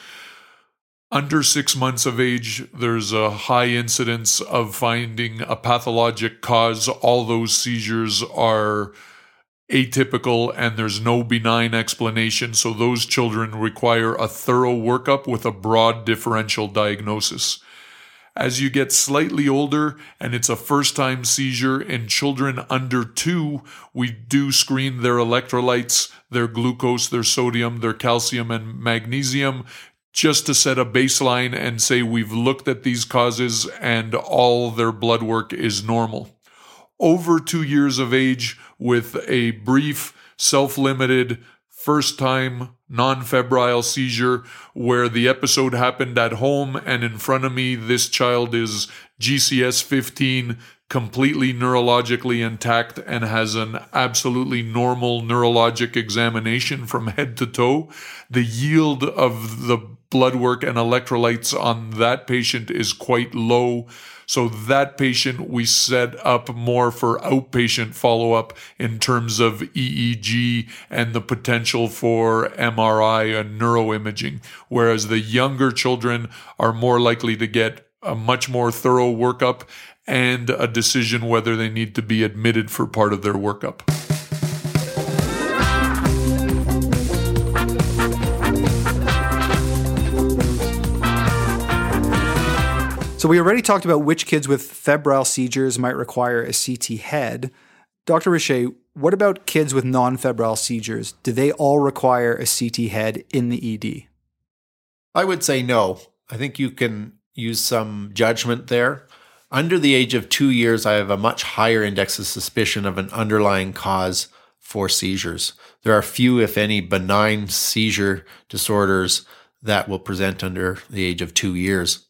Under six months of age, there's a high incidence of finding a pathologic cause. All those seizures are atypical and there's no benign explanation, so those children require a thorough workup with a broad differential diagnosis. As you get slightly older and it's a first-time seizure in children under two, we do screen their electrolytes, their glucose, their sodium, their calcium, and magnesium, just to set a baseline and say we've looked at these causes and all their blood work is normal. Over two years of age, with a brief, self-limited, first-time non-febrile seizure where the episode happened at home and in front of me, this child is G C S fifteen, completely neurologically intact and has an absolutely normal neurologic examination from head to toe. The yield of the blood work and electrolytes on that patient is quite low. So that patient we set up more for outpatient follow-up in terms of E E G and the potential for M R I and neuroimaging, whereas the younger children are more likely to get a much more thorough workup and a decision whether they need to be admitted for part of their workup. So we already talked about which kids with febrile seizures might require a C T head. Doctor Richet, what about kids with non-febrile seizures? Do they all require a C T head in the E D? I would say no. I think you can use some judgment there. Under the age of two years, I have a much higher index of suspicion of an underlying cause for seizures. There are few, if any, benign seizure disorders that will present under the age of two years.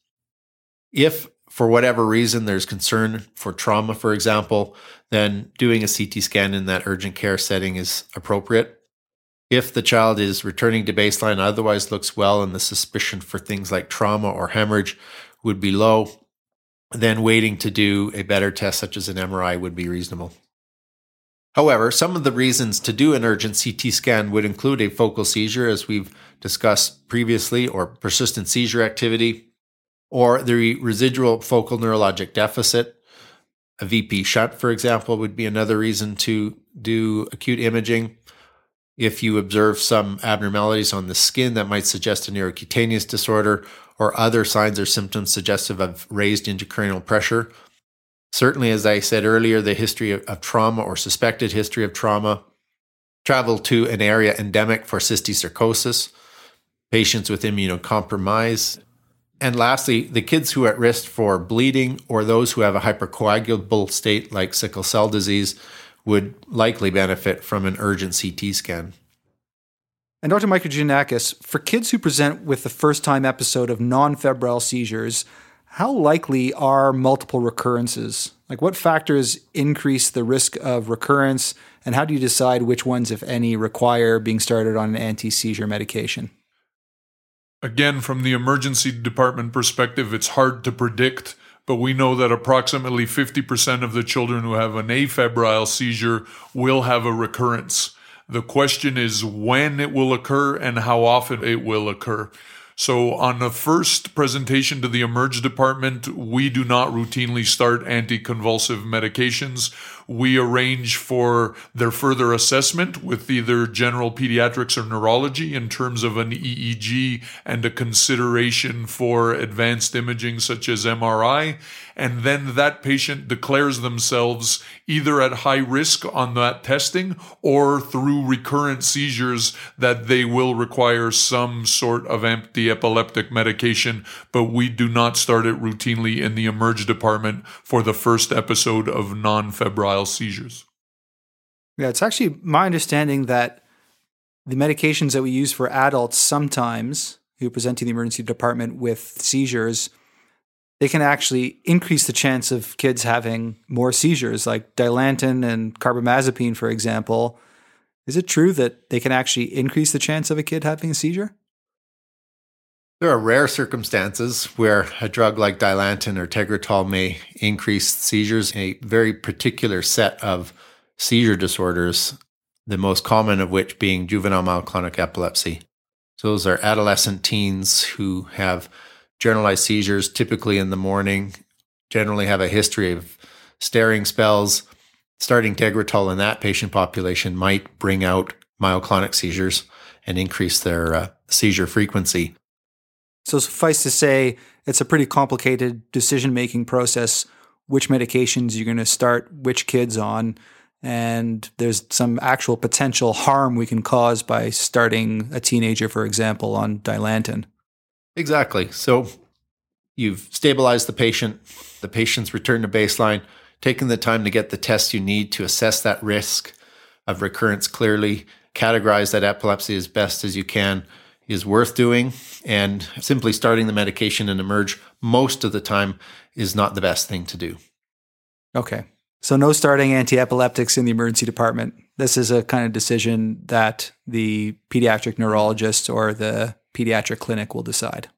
If, for whatever reason, there's concern for trauma, for example, then doing a C T scan in that urgent care setting is appropriate. If the child is returning to baseline, otherwise looks well, and the suspicion for things like trauma or hemorrhage would be low, then waiting to do a better test such as an M R I would be reasonable. However, some of the reasons to do an urgent C T scan would include a focal seizure, as we've discussed previously, or persistent seizure activity, or the residual focal neurologic deficit. A V P shunt, for example, would be another reason to do acute imaging. If you observe some abnormalities on the skin that might suggest a neurocutaneous disorder or other signs or symptoms suggestive of raised intracranial pressure. Certainly, as I said earlier, the history of, of trauma or suspected history of trauma, travel to an area endemic for cysticercosis, patients with immunocompromise, and lastly, the kids who are at risk for bleeding or those who have a hypercoagulable state like sickle cell disease would likely benefit from an urgent C T scan. And Doctor Mikrogiannakis, for kids who present with the first-time episode of non-febrile seizures, how likely are multiple recurrences? Like, what factors increase the risk of recurrence, and how do you decide which ones, if any, require being started on an anti-seizure medication? Again, from the emergency department perspective, it's hard to predict, but we know that approximately fifty percent of the children who have an afebrile seizure will have a recurrence. The question is when it will occur and how often it will occur. So on the first presentation to the emerge department, we do not routinely start anticonvulsive medications. We arrange for their further assessment with either general pediatrics or neurology in terms of an E E G and a consideration for advanced imaging such as M R I. And then that patient declares themselves either at high risk on that testing or through recurrent seizures that they will require some sort of anti-epileptic medication, but we do not start it routinely in the emerge department for the first episode of non-febrile seizures. Yeah, it's actually my understanding that the medications that we use for adults sometimes who present to the emergency department with seizures, they can actually increase the chance of kids having more seizures, like Dilantin and carbamazepine, for example. Is it true that they can actually increase the chance of a kid having a seizure? There are rare circumstances where a drug like Dilantin or Tegretol may increase seizures, a very particular set of seizure disorders, the most common of which being juvenile myoclonic epilepsy. So those are adolescent teens who have generalized seizures, typically in the morning, generally have a history of staring spells, starting degretol in that patient population might bring out myoclonic seizures and increase their uh, seizure frequency. So suffice to say, it's a pretty complicated decision-making process, which medications you're going to start which kids on, and there's some actual potential harm we can cause by starting a teenager, for example, on Dilantin. Exactly. So you've stabilized the patient, the patient's returned to baseline, taking the time to get the tests you need to assess that risk of recurrence clearly, categorize that epilepsy as best as you can, is worth doing, and simply starting the medication in Emerge most of the time is not the best thing to do. Okay. So no starting anti-epileptics in the emergency department. This is a kind of decision that the pediatric neurologist or the pediatric clinic will decide.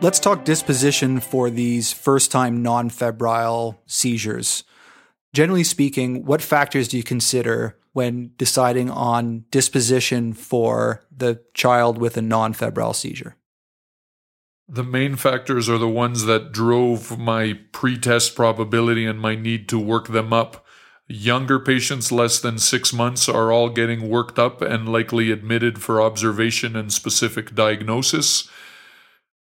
Let's talk disposition for these first-time non-febrile seizures. Generally speaking, what factors do you consider when deciding on disposition for the child with a non-febrile seizure? The main factors are the ones that drove my pretest probability and my need to work them up. Younger patients less than six months are all getting worked up and likely admitted for observation and specific diagnosis.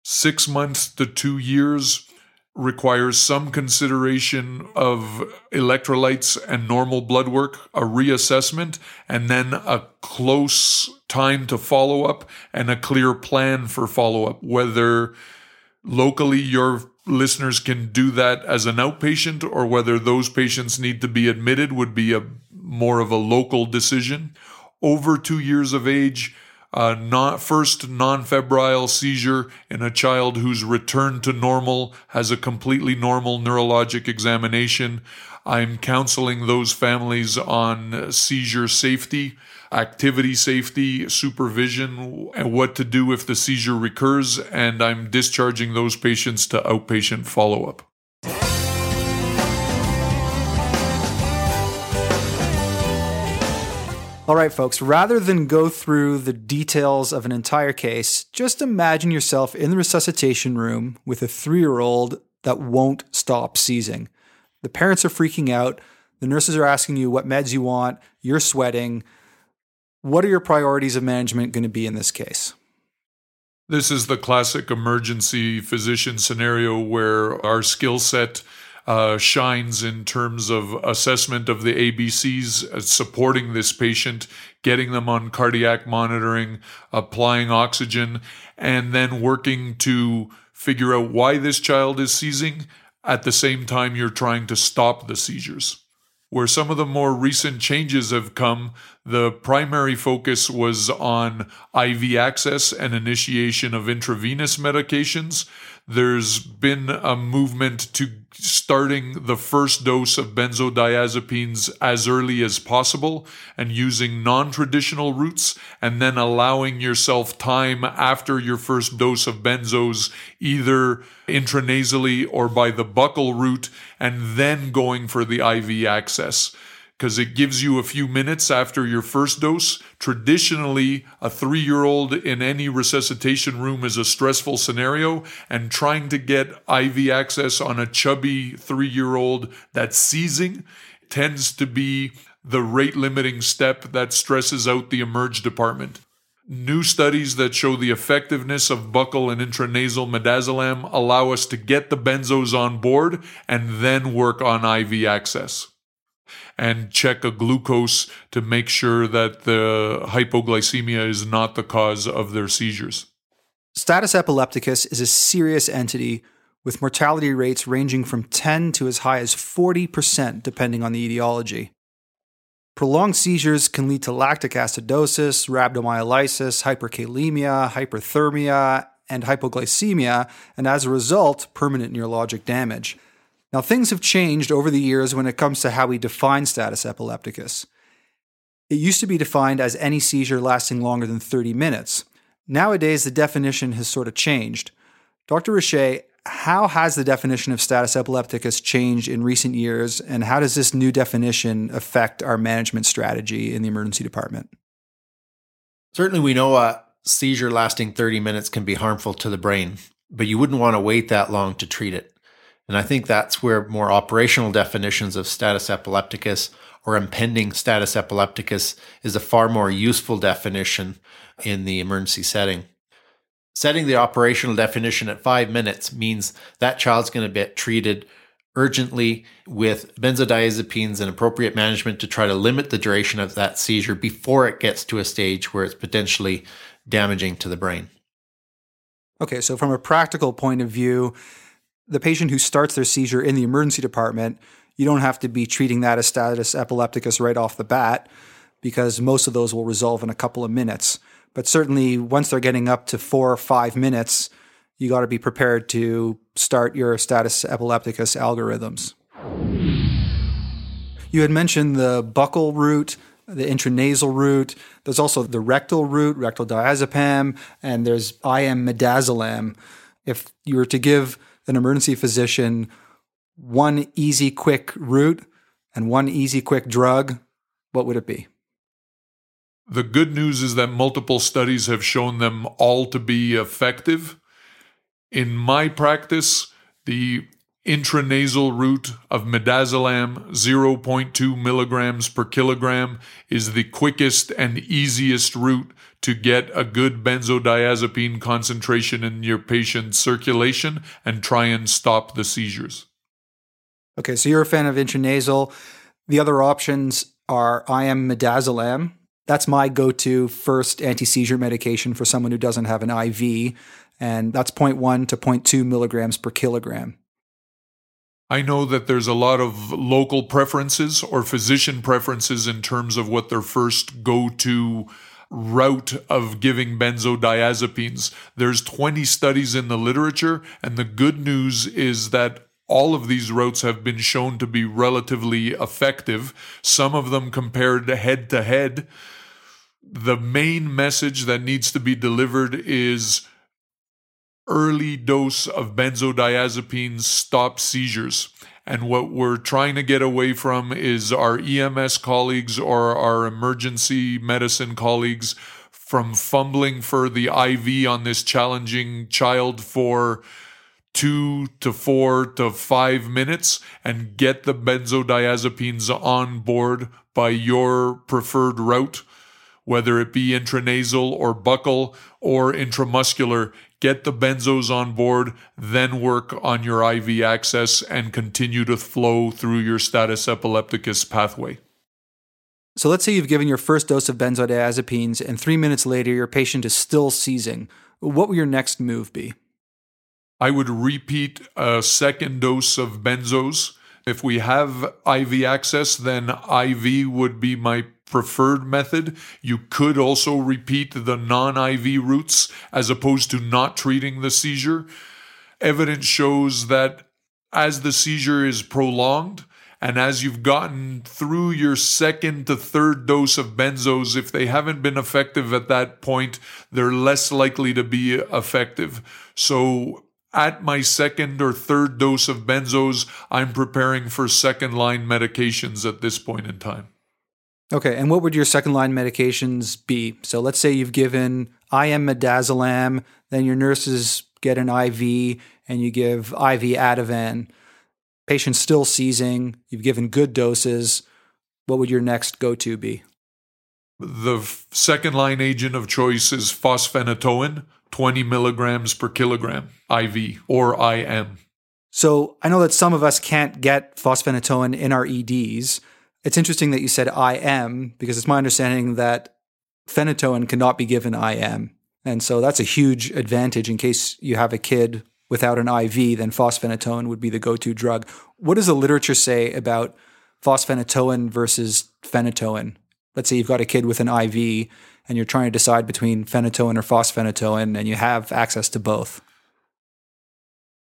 Six months to two years requires some consideration of electrolytes and normal blood work, a reassessment, and then a close time to follow up and a clear plan for follow up. Whether locally your listeners can do that as an outpatient or whether those patients need to be admitted would be a more of a local decision. Over two years of age, Uh, not first non-febrile seizure in a child who's returned to normal, has a completely normal neurologic examination. I'm counseling those families on seizure safety, activity safety, supervision, and what to do if the seizure recurs, and I'm discharging those patients to outpatient follow-up. All right, folks, rather than go through the details of an entire case, just imagine yourself in the resuscitation room with a three-year-old that won't stop seizing. The parents are freaking out. The nurses are asking you what meds you want. You're sweating. What are your priorities of management going to be in this case? This is the classic emergency physician scenario where our skill set Uh, shines in terms of assessment of the A B Cs, uh, supporting this patient, getting them on cardiac monitoring, applying oxygen, and then working to figure out why this child is seizing. At the same time, you're trying to stop the seizures. Where some of the more recent changes have come, the primary focus was on I V access and initiation of intravenous medications. There's been a movement to starting the first dose of benzodiazepines as early as possible and using non-traditional routes, and then allowing yourself time after your first dose of benzos, either intranasally or by the buccal route, and then going for the I V access, because it gives you a few minutes after your first dose. Traditionally, a three-year-old in any resuscitation room is a stressful scenario, and trying to get I V access on a chubby three-year-old that's seizing tends to be the rate-limiting step that stresses out the Emerge department. New studies that show the effectiveness of buccal and intranasal midazolam allow us to get the benzos on board and then work on I V access and check a glucose to make sure that the hypoglycemia is not the cause of their seizures. Status epilepticus is a serious entity with mortality rates ranging from ten to as high as forty percent, depending on the etiology. Prolonged seizures can lead to lactic acidosis, rhabdomyolysis, hyperkalemia, hyperthermia, and hypoglycemia, and as a result, permanent neurologic damage. Now, things have changed over the years when it comes to how we define status epilepticus. It used to be defined as any seizure lasting longer than thirty minutes. Nowadays, the definition has sort of changed. Doctor Richet, how has the definition of status epilepticus changed in recent years, and how does this new definition affect our management strategy in the emergency department? Certainly, we know a seizure lasting thirty minutes can be harmful to the brain. but you wouldn't want to wait that long to treat it. And I think that's where more operational definitions of status epilepticus or impending status epilepticus is a far more useful definition in the emergency setting. Setting the operational definition at five minutes means that child's going to get treated urgently with benzodiazepines and appropriate management to try to limit the duration of that seizure before it gets to a stage where it's potentially damaging to the brain. Okay, so from a practical point of view, the patient who starts their seizure in the emergency department, you don't have to be treating that as status epilepticus right off the bat, because most of those will resolve in a couple of minutes. But certainly once they're getting up to four or five minutes, you got to be prepared to start your status epilepticus algorithms. You had mentioned the buccal route, the intranasal route. There's also the rectal route, rectal diazepam, and there's I M midazolam. If you were to give an emergency physician one easy, quick route and one easy, quick drug, what would it be? The good news is that multiple studies have shown them all to be effective. In my practice, the intranasal route of midazolam, zero point two milligrams per kilogram, is the quickest and easiest route to get a good benzodiazepine concentration in your patient's circulation and try and stop the seizures. Okay, so you're a fan of intranasal. The other options are I M midazolam. That's my go-to first anti-seizure medication for someone who doesn't have an I V, and that's zero point one to zero point two milligrams per kilogram. I know that there's a lot of local preferences or physician preferences in terms of what their first go-to route of giving benzodiazepines. There's twenty studies in the literature, and the good news is that all of these routes have been shown to be relatively effective, some of them compared head-to-head. The main message that needs to be delivered is early dose of benzodiazepines stop seizures. And what we're trying to get away from is our E M S colleagues or our emergency medicine colleagues from fumbling for the I V on this challenging child for two to four to five minutes and get the benzodiazepines on board by your preferred route, whether it be intranasal or buccal or intramuscular. Get the benzos on board, then work on your I V access and continue to flow through your status epilepticus pathway. So let's say you've given your first dose of benzodiazepines and three minutes later your patient is still seizing. What would your next move be? I would repeat a second dose of benzos. If we have I V access, then I V would be my preferred method. You could also repeat the non-I V routes as opposed to not treating the seizure. Evidence shows that as the seizure is prolonged and as you've gotten through your second to third dose of benzos, if they haven't been effective at that point, they're less likely to be effective. So at my second or third dose of benzos, I'm preparing for second-line medications at this point in time. Okay, and what would your second-line medications be? So let's say you've given I M midazolam, then your nurses get an I V, and you give I V Ativan. Patient's still seizing. You've given good doses. What would your next go-to be? The second-line agent of choice is fosphenytoin, twenty milligrams per kilogram, I V or I M. So I know that some of us can't get fosphenytoin in our E Ds. It's interesting that you said I M because it's my understanding that phenytoin cannot be given I M. And so that's a huge advantage in case you have a kid without an I V, then fosphenytoin would be the go-to drug. What does the literature say about fosphenytoin versus phenytoin? Let's say you've got a kid with an I V and you're trying to decide between phenytoin or fosphenytoin, and you have access to both.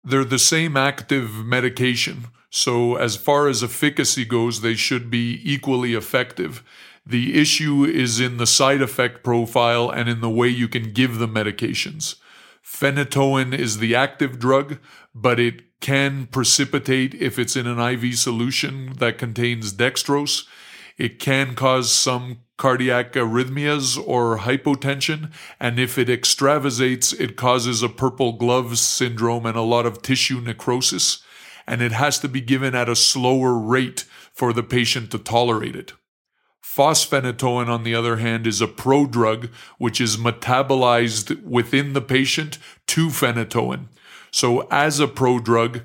They're the same active medication. So as far as efficacy goes, they should be equally effective. The issue is in the side effect profile and in the way you can give the medications. Phenytoin is the active drug, but it can precipitate if it's in an I V solution that contains dextrose. It can cause some cardiac arrhythmias or hypotension, and if it extravasates, it causes a purple glove syndrome and a lot of tissue necrosis, and it has to be given at a slower rate for the patient to tolerate it. Fosphenytoin, on the other hand, is a prodrug which is metabolized within the patient to phenytoin. So as a prodrug,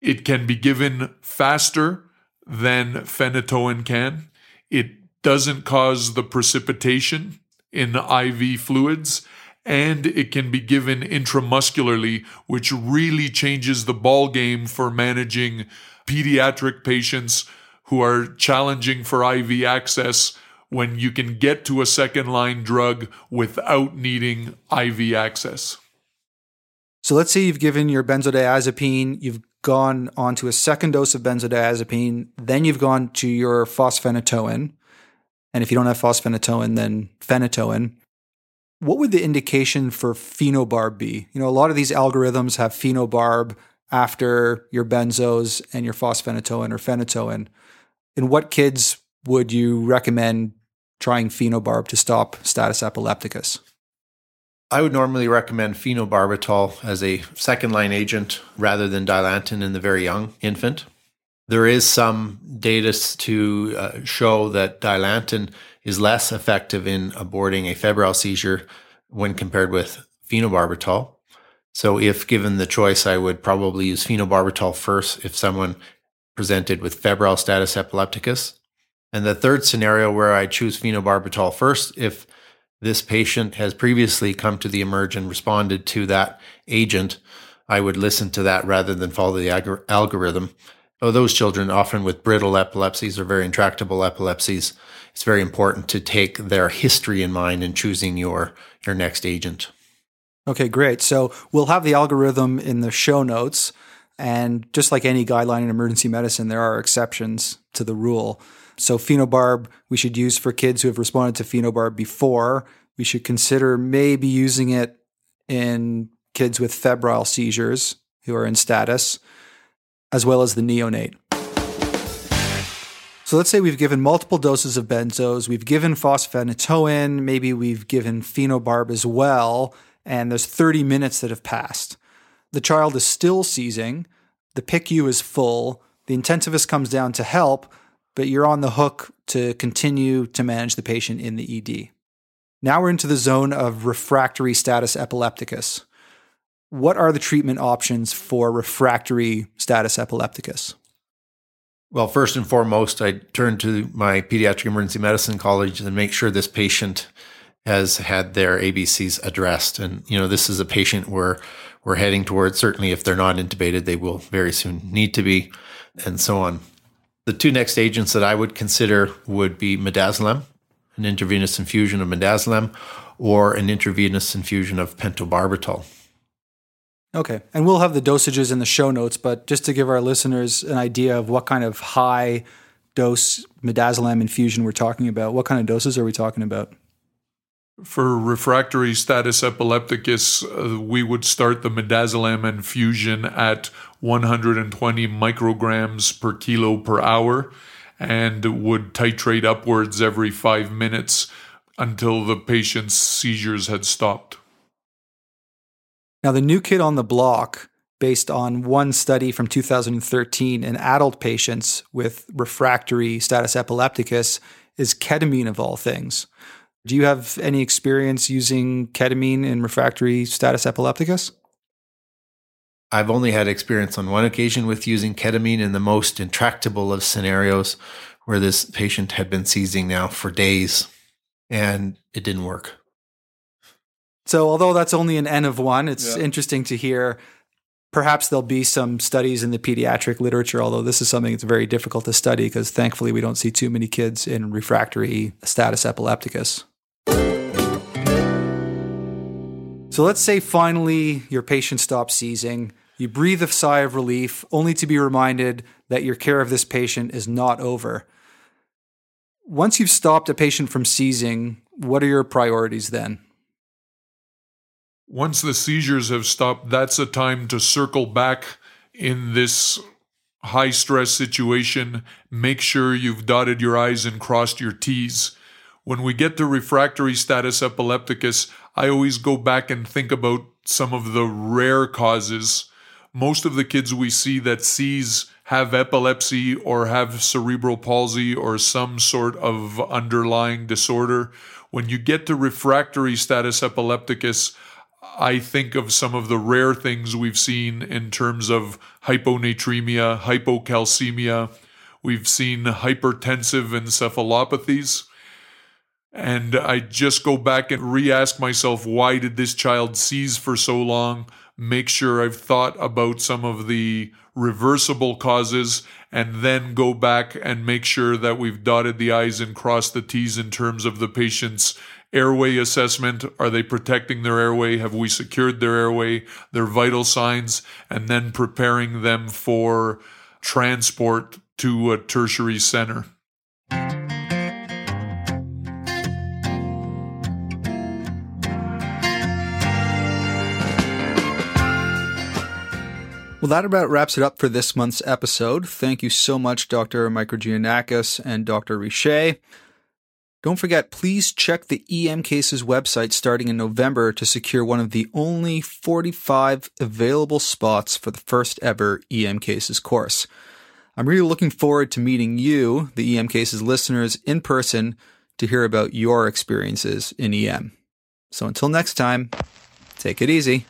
it can be given faster than phenytoin can. It doesn't cause the precipitation in I V fluids, and it can be given intramuscularly, which really changes the ball game for managing pediatric patients who are challenging for I V access when you can get to a second-line drug without needing I V access. So let's say you've given your benzodiazepine, you've gone on to a second dose of benzodiazepine, then you've gone to your fosphenytoin, and if you don't have fosphenytoin, then phenytoin. What would the indication for phenobarb be? You know, a lot of these algorithms have phenobarb after your benzos and your fosphenytoin or phenytoin. In what kids would you recommend trying phenobarb to stop status epilepticus? I would normally recommend phenobarbital as a second-line agent rather than Dilantin in the very young infant. There is some data to uh, show that Dilantin is less effective in aborting a febrile seizure when compared with phenobarbital. So if given the choice, I would probably use phenobarbital first if someone presented with febrile status epilepticus. And the third scenario where I choose phenobarbital first, if this patient has previously come to the eMERGE and responded to that agent, I would listen to that rather than follow the algor- algorithm. So those children, often with brittle epilepsies or very intractable epilepsies, it's very important to take their history in mind in choosing your, your next agent. Okay, great. So we'll have the algorithm in the show notes. And just like any guideline in emergency medicine, there are exceptions to the rule. So phenobarb, we should use for kids who have responded to phenobarb before. We should consider maybe using it in kids with febrile seizures who are in status, as well as the neonate. So let's say we've given multiple doses of benzos, we've given fosphenytoin, maybe we've given phenobarb as well, and there's thirty minutes that have passed. The child is still seizing, the P I C U is full, the intensivist comes down to help, but you're on the hook to continue to manage the patient in the E D. Now we're into the zone of refractory status epilepticus. What are the treatment options for refractory status epilepticus? Well, first and foremost, I turn to my pediatric emergency medicine college and make sure this patient has had their A B Cs addressed. And, you know, this is a patient where we're heading towards, certainly if they're not intubated, they will very soon need to be, and so on. The two next agents that I would consider would be midazolam, an intravenous infusion of midazolam, or an intravenous infusion of pentobarbital. Okay, and we'll have the dosages in the show notes, but just to give our listeners an idea of what kind of high-dose midazolam infusion we're talking about, what kind of doses are we talking about? For refractory status epilepticus, uh, we would start the midazolam infusion at one hundred twenty micrograms per kilo per hour and would titrate upwards every five minutes until the patient's seizures had stopped. Now, the new kid on the block, based on one study from two thousand thirteen in adult patients with refractory status epilepticus, is ketamine of all things. Do you have any experience using ketamine in refractory status epilepticus? I've only had experience on one occasion with using ketamine in the most intractable of scenarios where this patient had been seizing now for days, and it didn't work. So although that's only an N of one, it's yeah. interesting to hear. Perhaps there'll be some studies in the pediatric literature, although this is something that's very difficult to study because thankfully we don't see too many kids in refractory status epilepticus. So let's say finally your patient stops seizing. You breathe a sigh of relief, only to be reminded that your care of this patient is not over. Once you've stopped a patient from seizing, what are your priorities then? Once the seizures have stopped, that's a time to circle back in this high-stress situation, make sure you've dotted your I's and crossed your T's. When we get to refractory status epilepticus, I always go back and think about some of the rare causes. Most of the kids we see that C's have epilepsy or have cerebral palsy or some sort of underlying disorder. When you get to refractory status epilepticus, I think of some of the rare things we've seen in terms of hyponatremia, hypocalcemia. We've seen hypertensive encephalopathies. And I just go back and re-ask myself, why did this child seize for so long? Make sure I've thought about some of the reversible causes, and then go back and make sure that we've dotted the I's and crossed the T's in terms of the patient's airway assessment. Are they protecting their airway? Have we secured their airway, their vital signs, and then preparing them for transport to a tertiary center? Well, that about wraps it up for this month's episode. Thank you so much, Doctor Mikrogiannakis and Doctor Richet. Don't forget, please check the E M Cases website starting in November to secure one of the only forty-five available spots for the first ever E M Cases course. I'm really looking forward to meeting you, the E M Cases listeners, in person to hear about your experiences in E M. So until next time, take it easy.